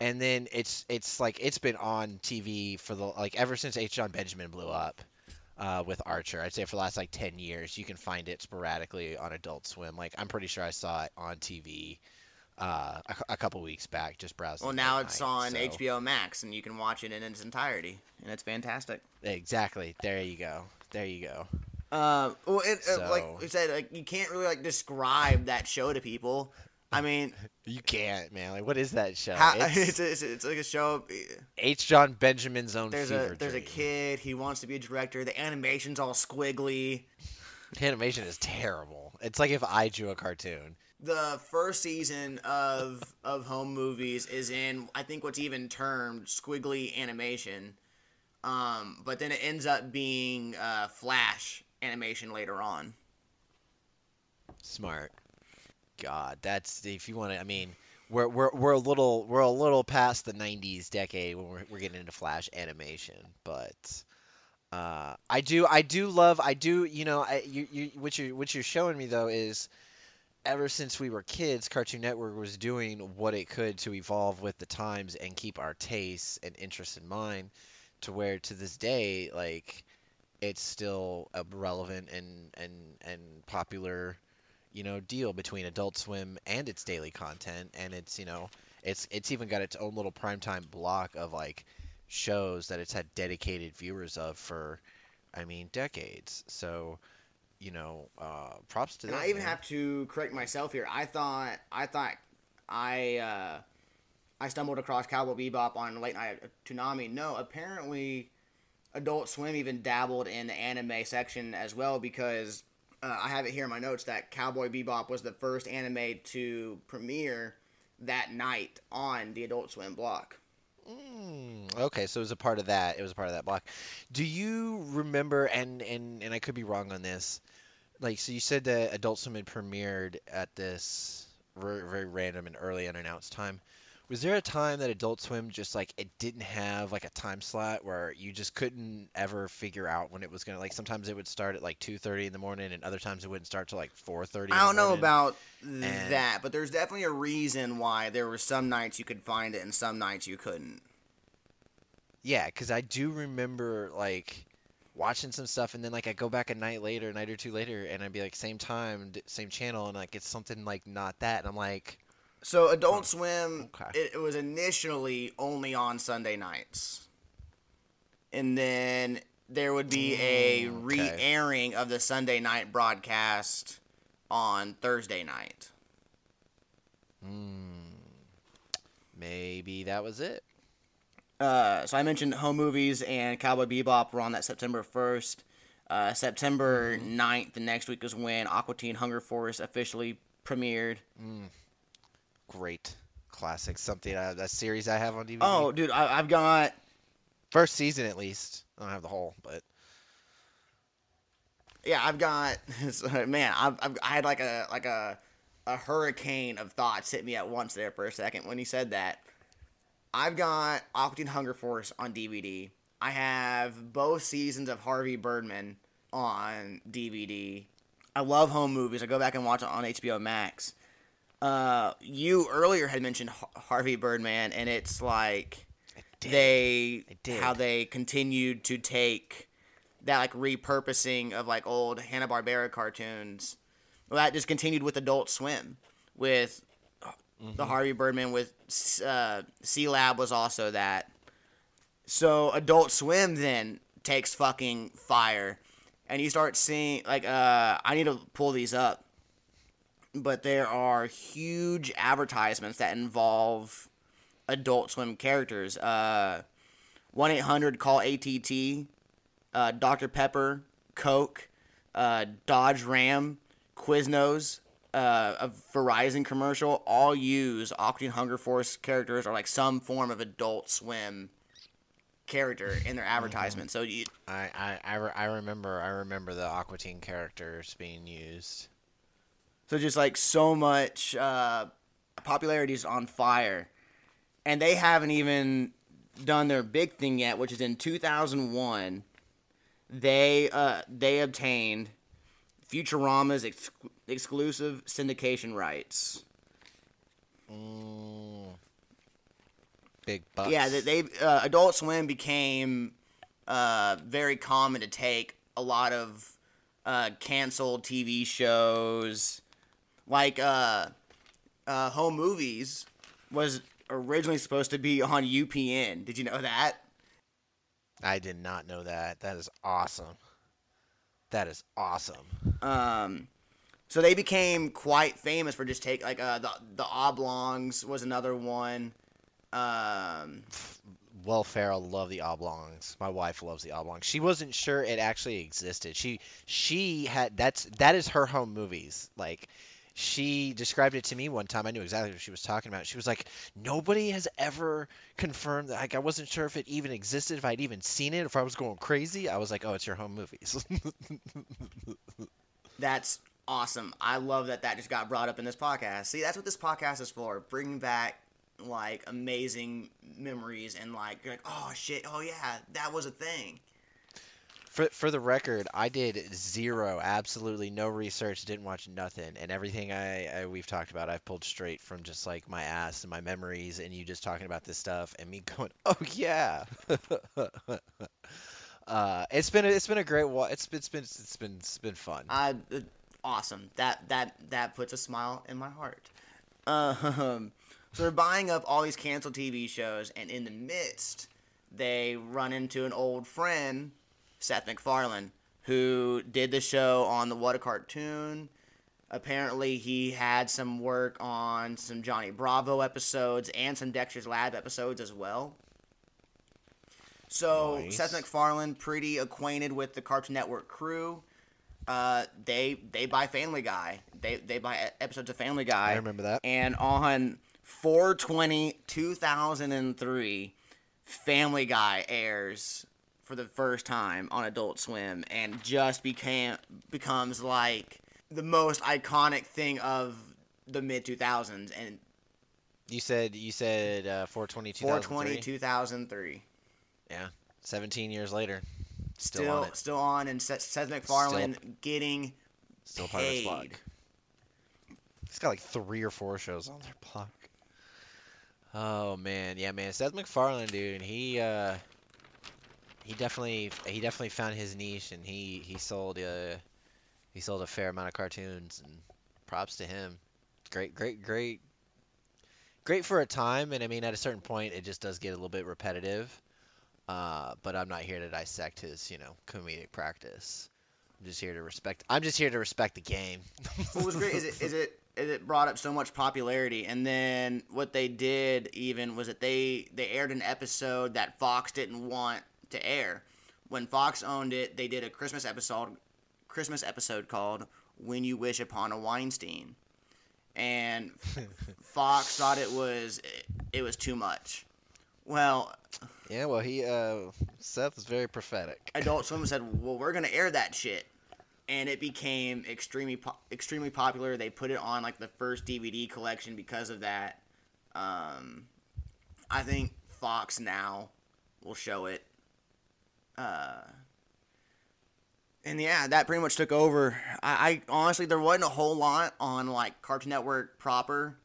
And then it's like it's been on TV for the like ever since H. John Benjamin blew up with Archer. I'd say for the last like 10 years, you can find it sporadically on Adult Swim. Like I'm pretty sure I saw it on TV a couple weeks back, just browsing. Well, now it's on HBO Max, and you can watch it in its entirety, and it's fantastic. Exactly. There you go. Like we said, like you can't really like describe that show to people. I mean, you can't, man. Like, what is that show? It's like a show. H. John Benjamin's own fever dream. There's a kid. He wants to be a director. The animation's all squiggly. The animation is terrible. It's like if I drew a cartoon. The first season of Home Movies is in, I think, what's even termed squiggly animation. But then it ends up being Flash animation later on. Smart. God, that's if you want to. I mean, we're a little past the '90s decade when we're getting into Flash animation, but I do love. You know, what you're showing me though is ever since we were kids, Cartoon Network was doing what it could to evolve with the times and keep our tastes and interests in mind, to where to this day, like it's still a relevant and popular, you know, deal between Adult Swim and its daily content, and it's, you know, it's even got its own little primetime block of like shows that it's had dedicated viewers of for, I mean, decades. So, you know, props to that. And I even have to correct myself here. I thought I stumbled across Cowboy Bebop on Late Night Toonami. No, apparently Adult Swim even dabbled in the anime section as well, because I have it here in my notes that Cowboy Bebop was the first anime to premiere that night on the Adult Swim block. Okay, so it was a part of that. It was a part of that block. Do you remember, and I could be wrong on this, like, so you said that Adult Swim had premiered at this very, very random and early unannounced time. Was there a time that Adult Swim just, like, it didn't have, like, a time slot where you just couldn't ever figure out when it was going to, like, sometimes it would start at, like, 2:30 in the morning, and other times it wouldn't start till, like, 4:30 in the morning? I don't know about that, but there's definitely a reason why there were some nights you could find it and some nights you couldn't. Yeah, because I do remember, like, watching some stuff, and then, like, I go back a night or two later, and I'd be, like, same time, same channel, and, like, it's something, like, not that, and I'm like... So Adult Swim, okay, it was initially only on Sunday nights, and then there would be a re-airing of the Sunday night broadcast on Thursday night. Maybe that was it. So I mentioned Home Movies and Cowboy Bebop were on that September 1st. September 9th, the next week, is when Aqua Teen Hunger Force officially premiered. Great classic, something that series I have on DVD. Oh, dude, I've got first season at least. I don't have the whole, but yeah, I've got. Man, I had like a hurricane of thoughts hit me at once there for a second when he said that. I've got Aqua Teen Hunger Force on DVD. I have both seasons of Harvey Birdman on DVD. I love Home Movies. I go back and watch it on HBO Max. You earlier had mentioned Harvey Birdman, and it's like how they continued to take that like repurposing of like old Hanna-Barbera cartoons. Well, that just continued with Adult Swim, with the Harvey Birdman, with C-Lab was also that. So Adult Swim then takes fucking fire, and you start seeing like I need to pull these up, but there are huge advertisements that involve Adult Swim characters. 1-800-CALL-ATT, Dr. Pepper, Coke, Dodge Ram, Quiznos, a Verizon commercial, all use Octane Hunger Force characters or like some form of Adult Swim character in their advertisement. So you, I remember the Aqua Teen characters being used. So just like so much popularity is on fire, and they haven't even done their big thing yet, which is in 2001. They obtained Futurama's exclusive syndication rights. Big bucks. Yeah, they Adult Swim became very common to take a lot of canceled TV shows, like Home Movies was originally supposed to be on UPN. Did you know that? I did not know that. That is awesome. That is awesome. So they became quite famous for just take like the Oblongs was another one. Will Ferrell loved the Oblongs. My wife loves the Oblongs. She wasn't sure it actually existed. She had that is her Home Movies. Like, she described it to me one time. I knew exactly what she was talking about. She was like, nobody has ever confirmed that. Like, I wasn't sure if it even existed, if I'd even seen it, if I was going crazy. I was like, oh, it's your Home Movies. That's awesome. I love that just got brought up in this podcast. See, that's what this podcast is for. Bringing back, like, amazing memories and, like, you're like, oh, shit, oh, yeah, that was a thing. For the record, I did zero, absolutely no research, didn't watch nothing, and everything we've talked about, I've pulled straight from just like my ass and my memories, and you just talking about this stuff, and me going, oh yeah. It's been a great walk. It's been fun. Awesome. That puts a smile in my heart. So they're buying up all these canceled TV shows, and in the midst, they run into an old friend, Seth MacFarlane, who did the show on the What a Cartoon. Apparently, he had some work on some Johnny Bravo episodes and some Dexter's Lab episodes as well. So, nice. Seth MacFarlane, pretty acquainted with the Cartoon Network crew. They buy Family Guy. They buy episodes of Family Guy. I remember that. And on 4/20/2003, Family Guy airs for the first time on Adult Swim, and just becomes like the most iconic thing of the mid-2000s. And you said 4/20/2003. Yeah, 17 years later, still on it. Still on, and Seth MacFarlane getting still paid. Part of his blog. He's got like 3 or 4 shows on their blog. Oh man, yeah man, Seth MacFarlane, dude, He definitely found his niche, and he sold a fair amount of cartoons, and props to him. Great for a time, and I mean at a certain point it just does get a little bit repetitive. But I'm not here to dissect his, comedic practice. I'm just here to respect the game. What was great is it brought up so much popularity, and then what they did even was that they aired an episode that Fox didn't want to air. When Fox owned it, they did a Christmas episode called When You Wish Upon a Weinstein, and Fox thought it was too much. Well, yeah, well, he Seth was very prophetic. Adult Swim said, well, we're gonna air that shit, and it became extremely popular. They put it on like the first DVD collection because of that. I think Fox now will show it. And yeah, that pretty much took over. I honestly, there wasn't a whole lot on like Cartoon Network proper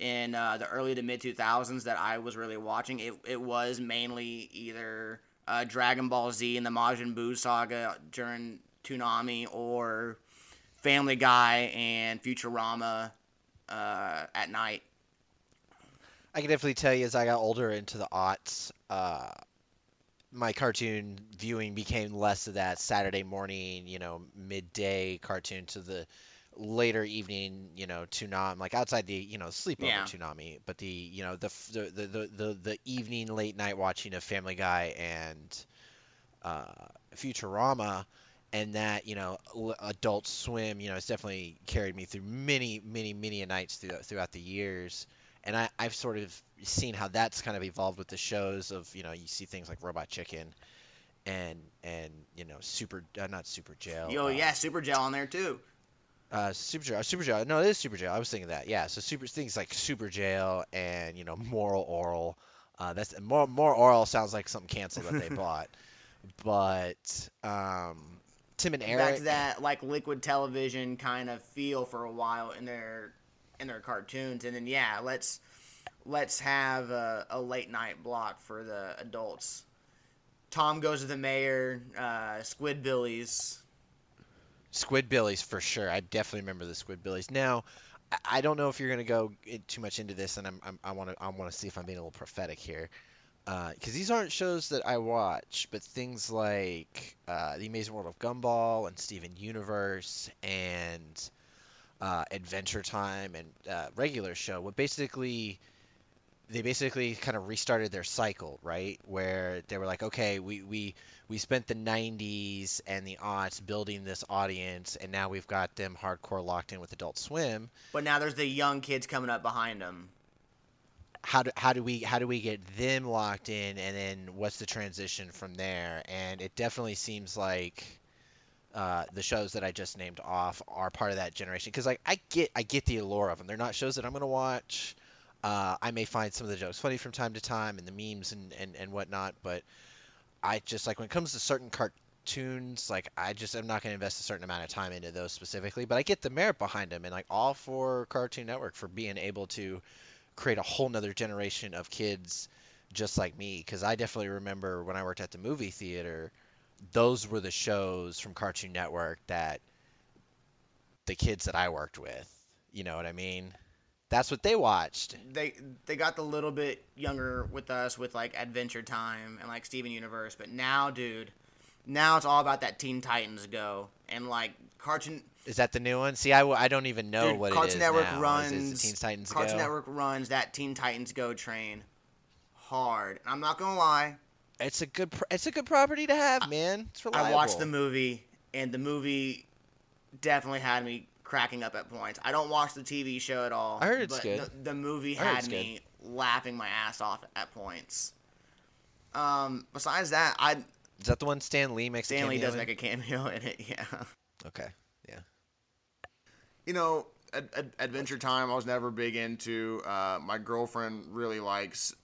in the early to mid 2000s that I was really watching. It was mainly either Dragon Ball Z and the Majin Buu saga during Toonami, or Family Guy and Futurama at night. I can definitely tell you, as I got older into the aughts, my cartoon viewing became less of that Saturday morning, midday cartoon to the later evening, Toonami, like outside the, sleepover Toonami, but the evening late night watching of Family Guy and Futurama, and that, Adult Swim, it's definitely carried me through many, many, many nights throughout the years. And I've sort of seen how that's kind of evolved with the shows of, you see things like Robot Chicken and Super Jail. Super Jail on there too. Super Jail. No, it is Super Jail. I was thinking that. Yeah, so things like Super Jail and, Moral Oral. That's Moral Oral sounds like something canceled that they bought. But Tim and Eric. Back to that like Liquid Television kind of feel for a while in their cartoons, and then let's have a late night block for the adults. Tom Goes to the Mayor, Squidbillies for sure. I definitely remember the Squidbillies. Now, I don't know if you're gonna go too much into this, and I want to see if I'm being a little prophetic here, because these aren't shows that I watch, but things like The Amazing World of Gumball and Steven Universe and Adventure Time and Regular Show. What they basically kind of restarted their cycle, right? Where they were like, okay, we spent the 90s and the aughts building this audience, and now we've got them hardcore locked in with Adult Swim. But now there's the young kids coming up behind them. How do we get them locked in, and then what's the transition from there? And it definitely seems like the shows that I just named off are part of that generation, because like I get the allure of them. They're not shows that I'm going to watch. I may find some of the jokes funny from time to time, and the memes and whatnot, but I just, like, when it comes to certain cartoons, like, I'm not going to invest a certain amount of time into those specifically, but I get the merit behind them, and like all for Cartoon Network for being able to create a whole nother generation of kids just like me, because I definitely remember when I worked at the movie theater, those were the shows from Cartoon Network that the kids that I worked with, you know what I mean? That's what they watched. They got the little bit younger with us with like Adventure Time and like Steven Universe, but now, dude, it's all about that Teen Titans Go and like Cartoon. Is that the new one? See, I don't even know what Cartoon it is Network now. Runs is Teen Titans Cartoon Go? Network runs that Teen Titans Go train hard. And I'm not gonna lie. It's a good property to have, man. It's reliable. I watched the movie, and the movie definitely had me cracking up at points. I don't watch the TV show at all. I heard it's good. The movie had me laughing my ass off at points. Besides that, is that the one Stan Lee makes a cameo in? Stan Lee does make a cameo in it, yeah. Okay, yeah. Adventure Time, I was never big into. My girlfriend really likes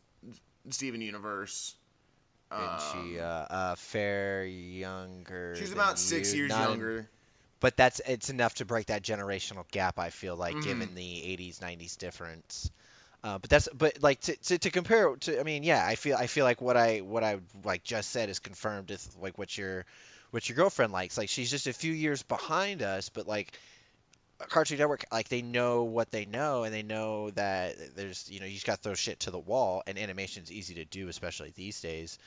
Steven Universe. And she fair younger. She's about 6 years younger. But it's enough to break that generational gap, I feel like, given the 80s, 90s difference. But to compare to, I feel like what I like just said is confirmed with like what your girlfriend likes. Like she's just a few years behind us, but like Cartoon Network, like they know what they know, and they know that there's you just got to throw shit to the wall, and animation's easy to do, especially these days.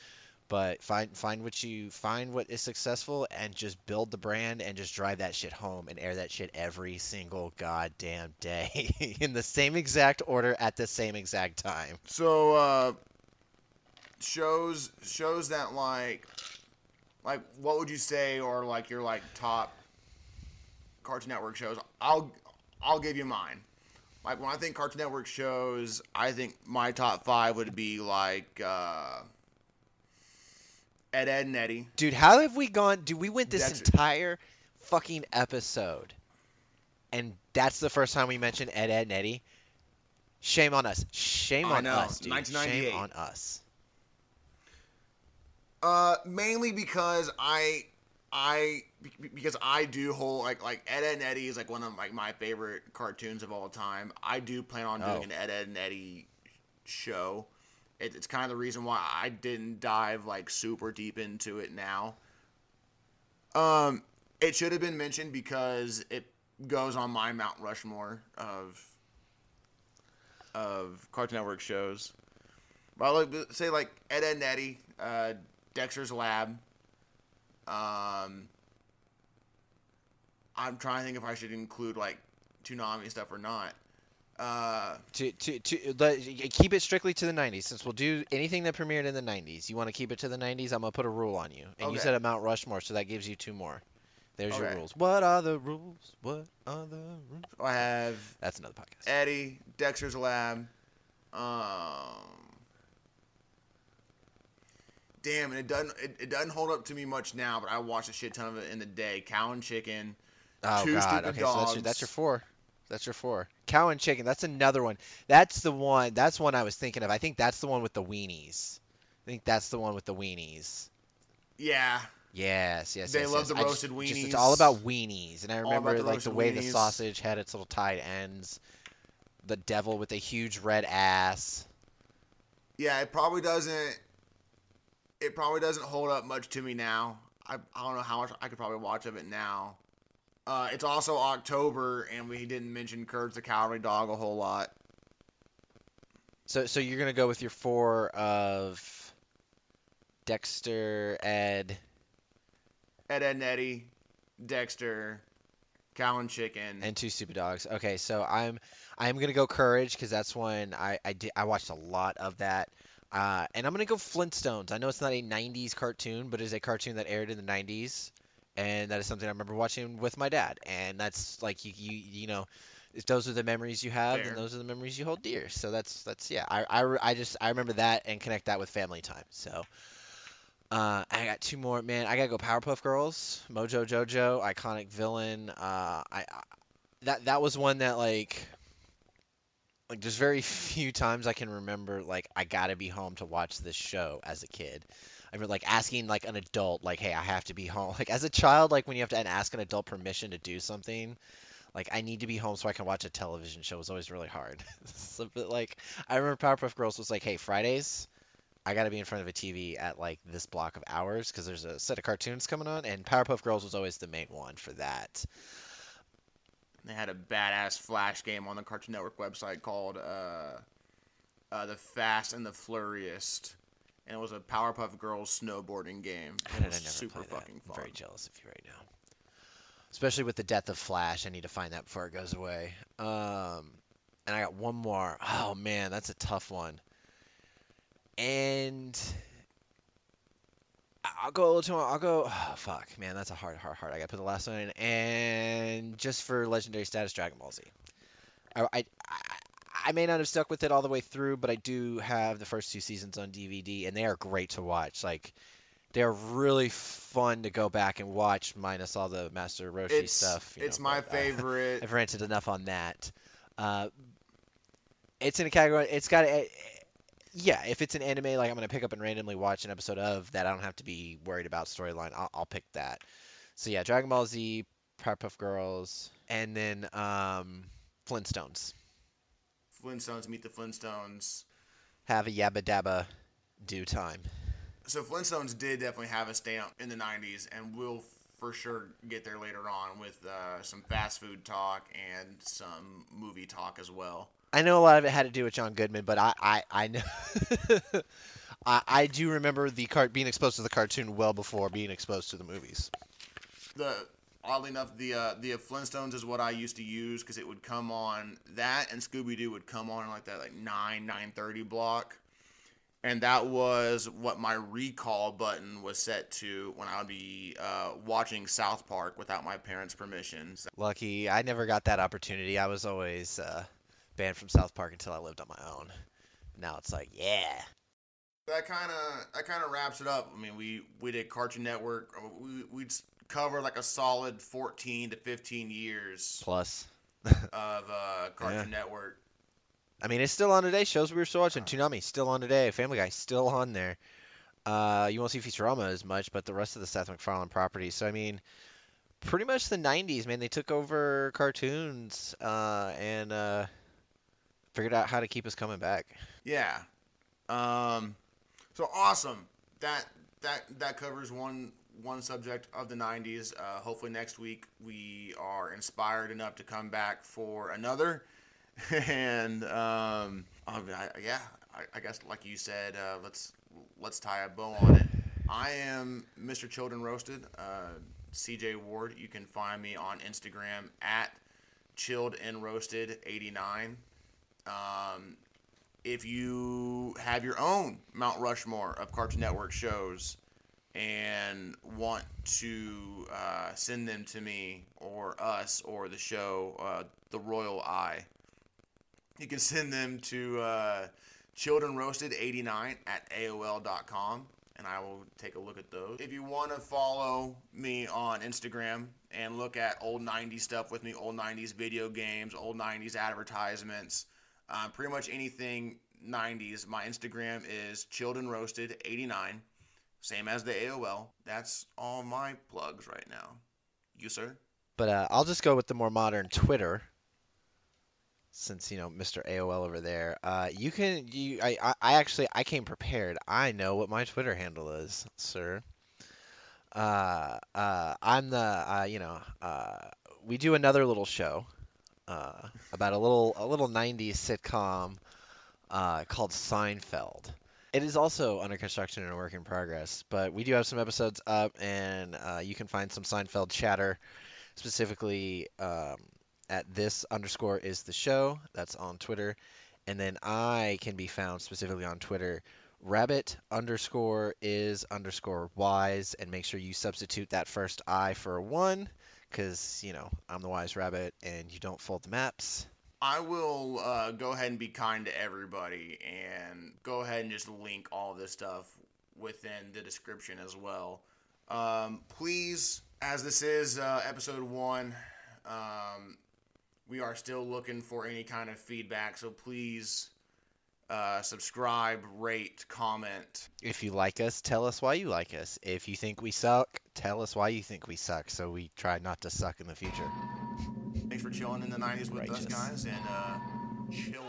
But find what is successful, and just build the brand, and just drive that shit home, and air that shit every single goddamn day in the same exact order at the same exact time. So shows that like what would you say are like your like top Cartoon Network shows? I'll give you mine. Like when I think Cartoon Network shows, I think my top five would be like Ed and Eddie. Dude, how have we gone? Dude, we went this entire fucking episode, and that's the first time we mentioned Ed and Eddie. Shame on us. Shame on us, dude. Shame on us. Mainly because I because I do whole like Ed, Edd n Eddy is like one of my favorite cartoons of all time. I do plan on doing an Ed, Edd n Eddy show. It's kind of the reason why I didn't dive super deep into it now. It should have been mentioned because it goes on my Mount Rushmore of Cartoon Network shows. But say Ed, Edd n Eddy, Dexter's Lab. I'm trying to think if I should include Toonami stuff or not. Keep it strictly to the 90s, since we'll do anything that premiered in the 90s. You want to keep it to the 90s? I'm going to put a rule on you. And you said a Mount Rushmore, so that gives you two more. There's your rules. What are the rules? What are the rules? I have... That's another podcast. Eddie, Dexter's Lab. Damn, and it doesn't hold up to me much now, but I watched a shit ton of it in the day. Cow and Chicken. Two Stupid Dogs. So that's your four. That's your four. Cow and Chicken. That's another one. That's the one. That's one I was thinking of. I think that's the one with the weenies. Yeah. Yes. They love the roasted weenies. It's all about weenies, and I remember the way the sausage had its little tied ends. The devil with a huge red ass. Yeah, it probably doesn't hold up much to me now. I don't know how much I could probably watch of it now. It's also October, and we didn't mention Courage the Cowardly Dog a whole lot. So you're going to go with your four of Dexter, Ed, Edd n Eddy, Dexter, Cow and Chicken. And Two Stupid Dogs. Okay, so I'm going to go Courage, because that's one I watched a lot of that. And I'm going to go Flintstones. I know it's not a 90s cartoon, but it is a cartoon that aired in the 90s. And that is something I remember watching with my dad. And that's you know, those are the memories you have, and those are the memories you hold dear. So that's yeah. I remember that and connect that with family time. So I got two more, man. I gotta go Powerpuff Girls, Mojo Jojo, iconic villain. That was one that there's very few times I can remember I gotta be home to watch this show as a kid. I remember asking an adult hey, I have to be home. As a child, when you have to ask an adult permission to do something, I need to be home so I can watch a television show was always really hard. So, but I remember Powerpuff Girls was hey, Fridays, I got to be in front of a TV at this block of hours because there's a set of cartoons coming on, and Powerpuff Girls was always the main one for that. They had a badass Flash game on the Cartoon Network website called The Fast and the Flurriest. And it was a Powerpuff Girls snowboarding game. It was super fucking fun. I'm very jealous of you right now. Especially with the death of Flash. I need to find that before it goes away. And I got one more. Oh, man, that's a tough one. And I'll go a little too long. Oh, fuck, man, that's a hard. I got to put the last one in. And just for legendary status, Dragon Ball Z. I may not have stuck with it all the way through, but I do have the first two seasons on DVD, and they are great to watch. They're really fun to go back and watch, minus all the Master Roshi stuff. My favorite. I've ranted enough on that. It's in a category. It's got if it's an anime, I'm going to pick up and randomly watch an episode of that. I don't have to be worried about storyline. I'll pick that. So, yeah, Dragon Ball Z, Powerpuff Girls, and then Flintstones. Meet the Flintstones. Have a yabba dabba due time. So Flintstones did definitely have a stamp in the 90s, and we'll for sure get there later on with some fast food talk and some movie talk as well. I know a lot of it had to do with John Goodman, but I know I do remember being exposed to the cartoon well before being exposed to the movies. Oddly enough, the Flintstones is what I used to use because it would come on. That and Scooby-Doo would come on that 9:30 block. And that was what my recall button was set to when I would be watching South Park without my parents' permission. Lucky, I never got that opportunity. I was always banned from South Park until I lived on my own. Now it's yeah. That kind of wraps it up. I mean, we did Cartoon Network. We'd cover a solid 14 to 15 years plus of Cartoon Network. I mean, it's still on today. Shows we were still watching. Toonami still on today. Family Guy still on there. You won't see Futurama as much, but the rest of the Seth MacFarlane property. So, I mean, pretty much the 90s, man. They took over cartoons and figured out how to keep us coming back. Yeah. So awesome. That covers one subject of the 90s. Hopefully next week we are inspired enough to come back for another. And I guess like you said, let's tie a bow on it. I am Mr. Children Roasted, CJ Ward. You can find me on Instagram at chilledandroasted89. If you have your own Mount Rushmore of Cartoon Network shows and want to send them to me or us or the show, The Royal Eye, you can send them to childrenroasted89@AOL.com, and I will take a look at those. If you want to follow me on Instagram and look at old 90s stuff with me, old 90s video games, old 90s advertisements, pretty much anything 90s, my Instagram is childrenroasted89, same as the AOL. That's all my plugs right now. You, sir? But I'll just go with the more modern Twitter, since, you know, Mr. AOL over there. I came prepared. I know what my Twitter handle is, sir. I'm the, we do another little show about a little 90s sitcom called Seinfeld. It is also under construction and a work in progress, but we do have some episodes up, and you can find some Seinfeld chatter, specifically at @this_is_the_show. That's on Twitter. And then I can be found specifically on Twitter, rabbit_is_wise, and make sure you substitute that first I for a 1, because, you know, I'm the wise rabbit and you don't fold the maps. I will go ahead and be kind to everybody and go ahead and just link all this stuff within the description as well. Please, as this is episode 1, we are still looking for any kind of feedback, so please subscribe, rate, comment. If you like us, tell us why you like us. If you think we suck, tell us why you think we suck, so we try not to suck in the future. Thanks for chilling in the 90s with us, guys, and chill.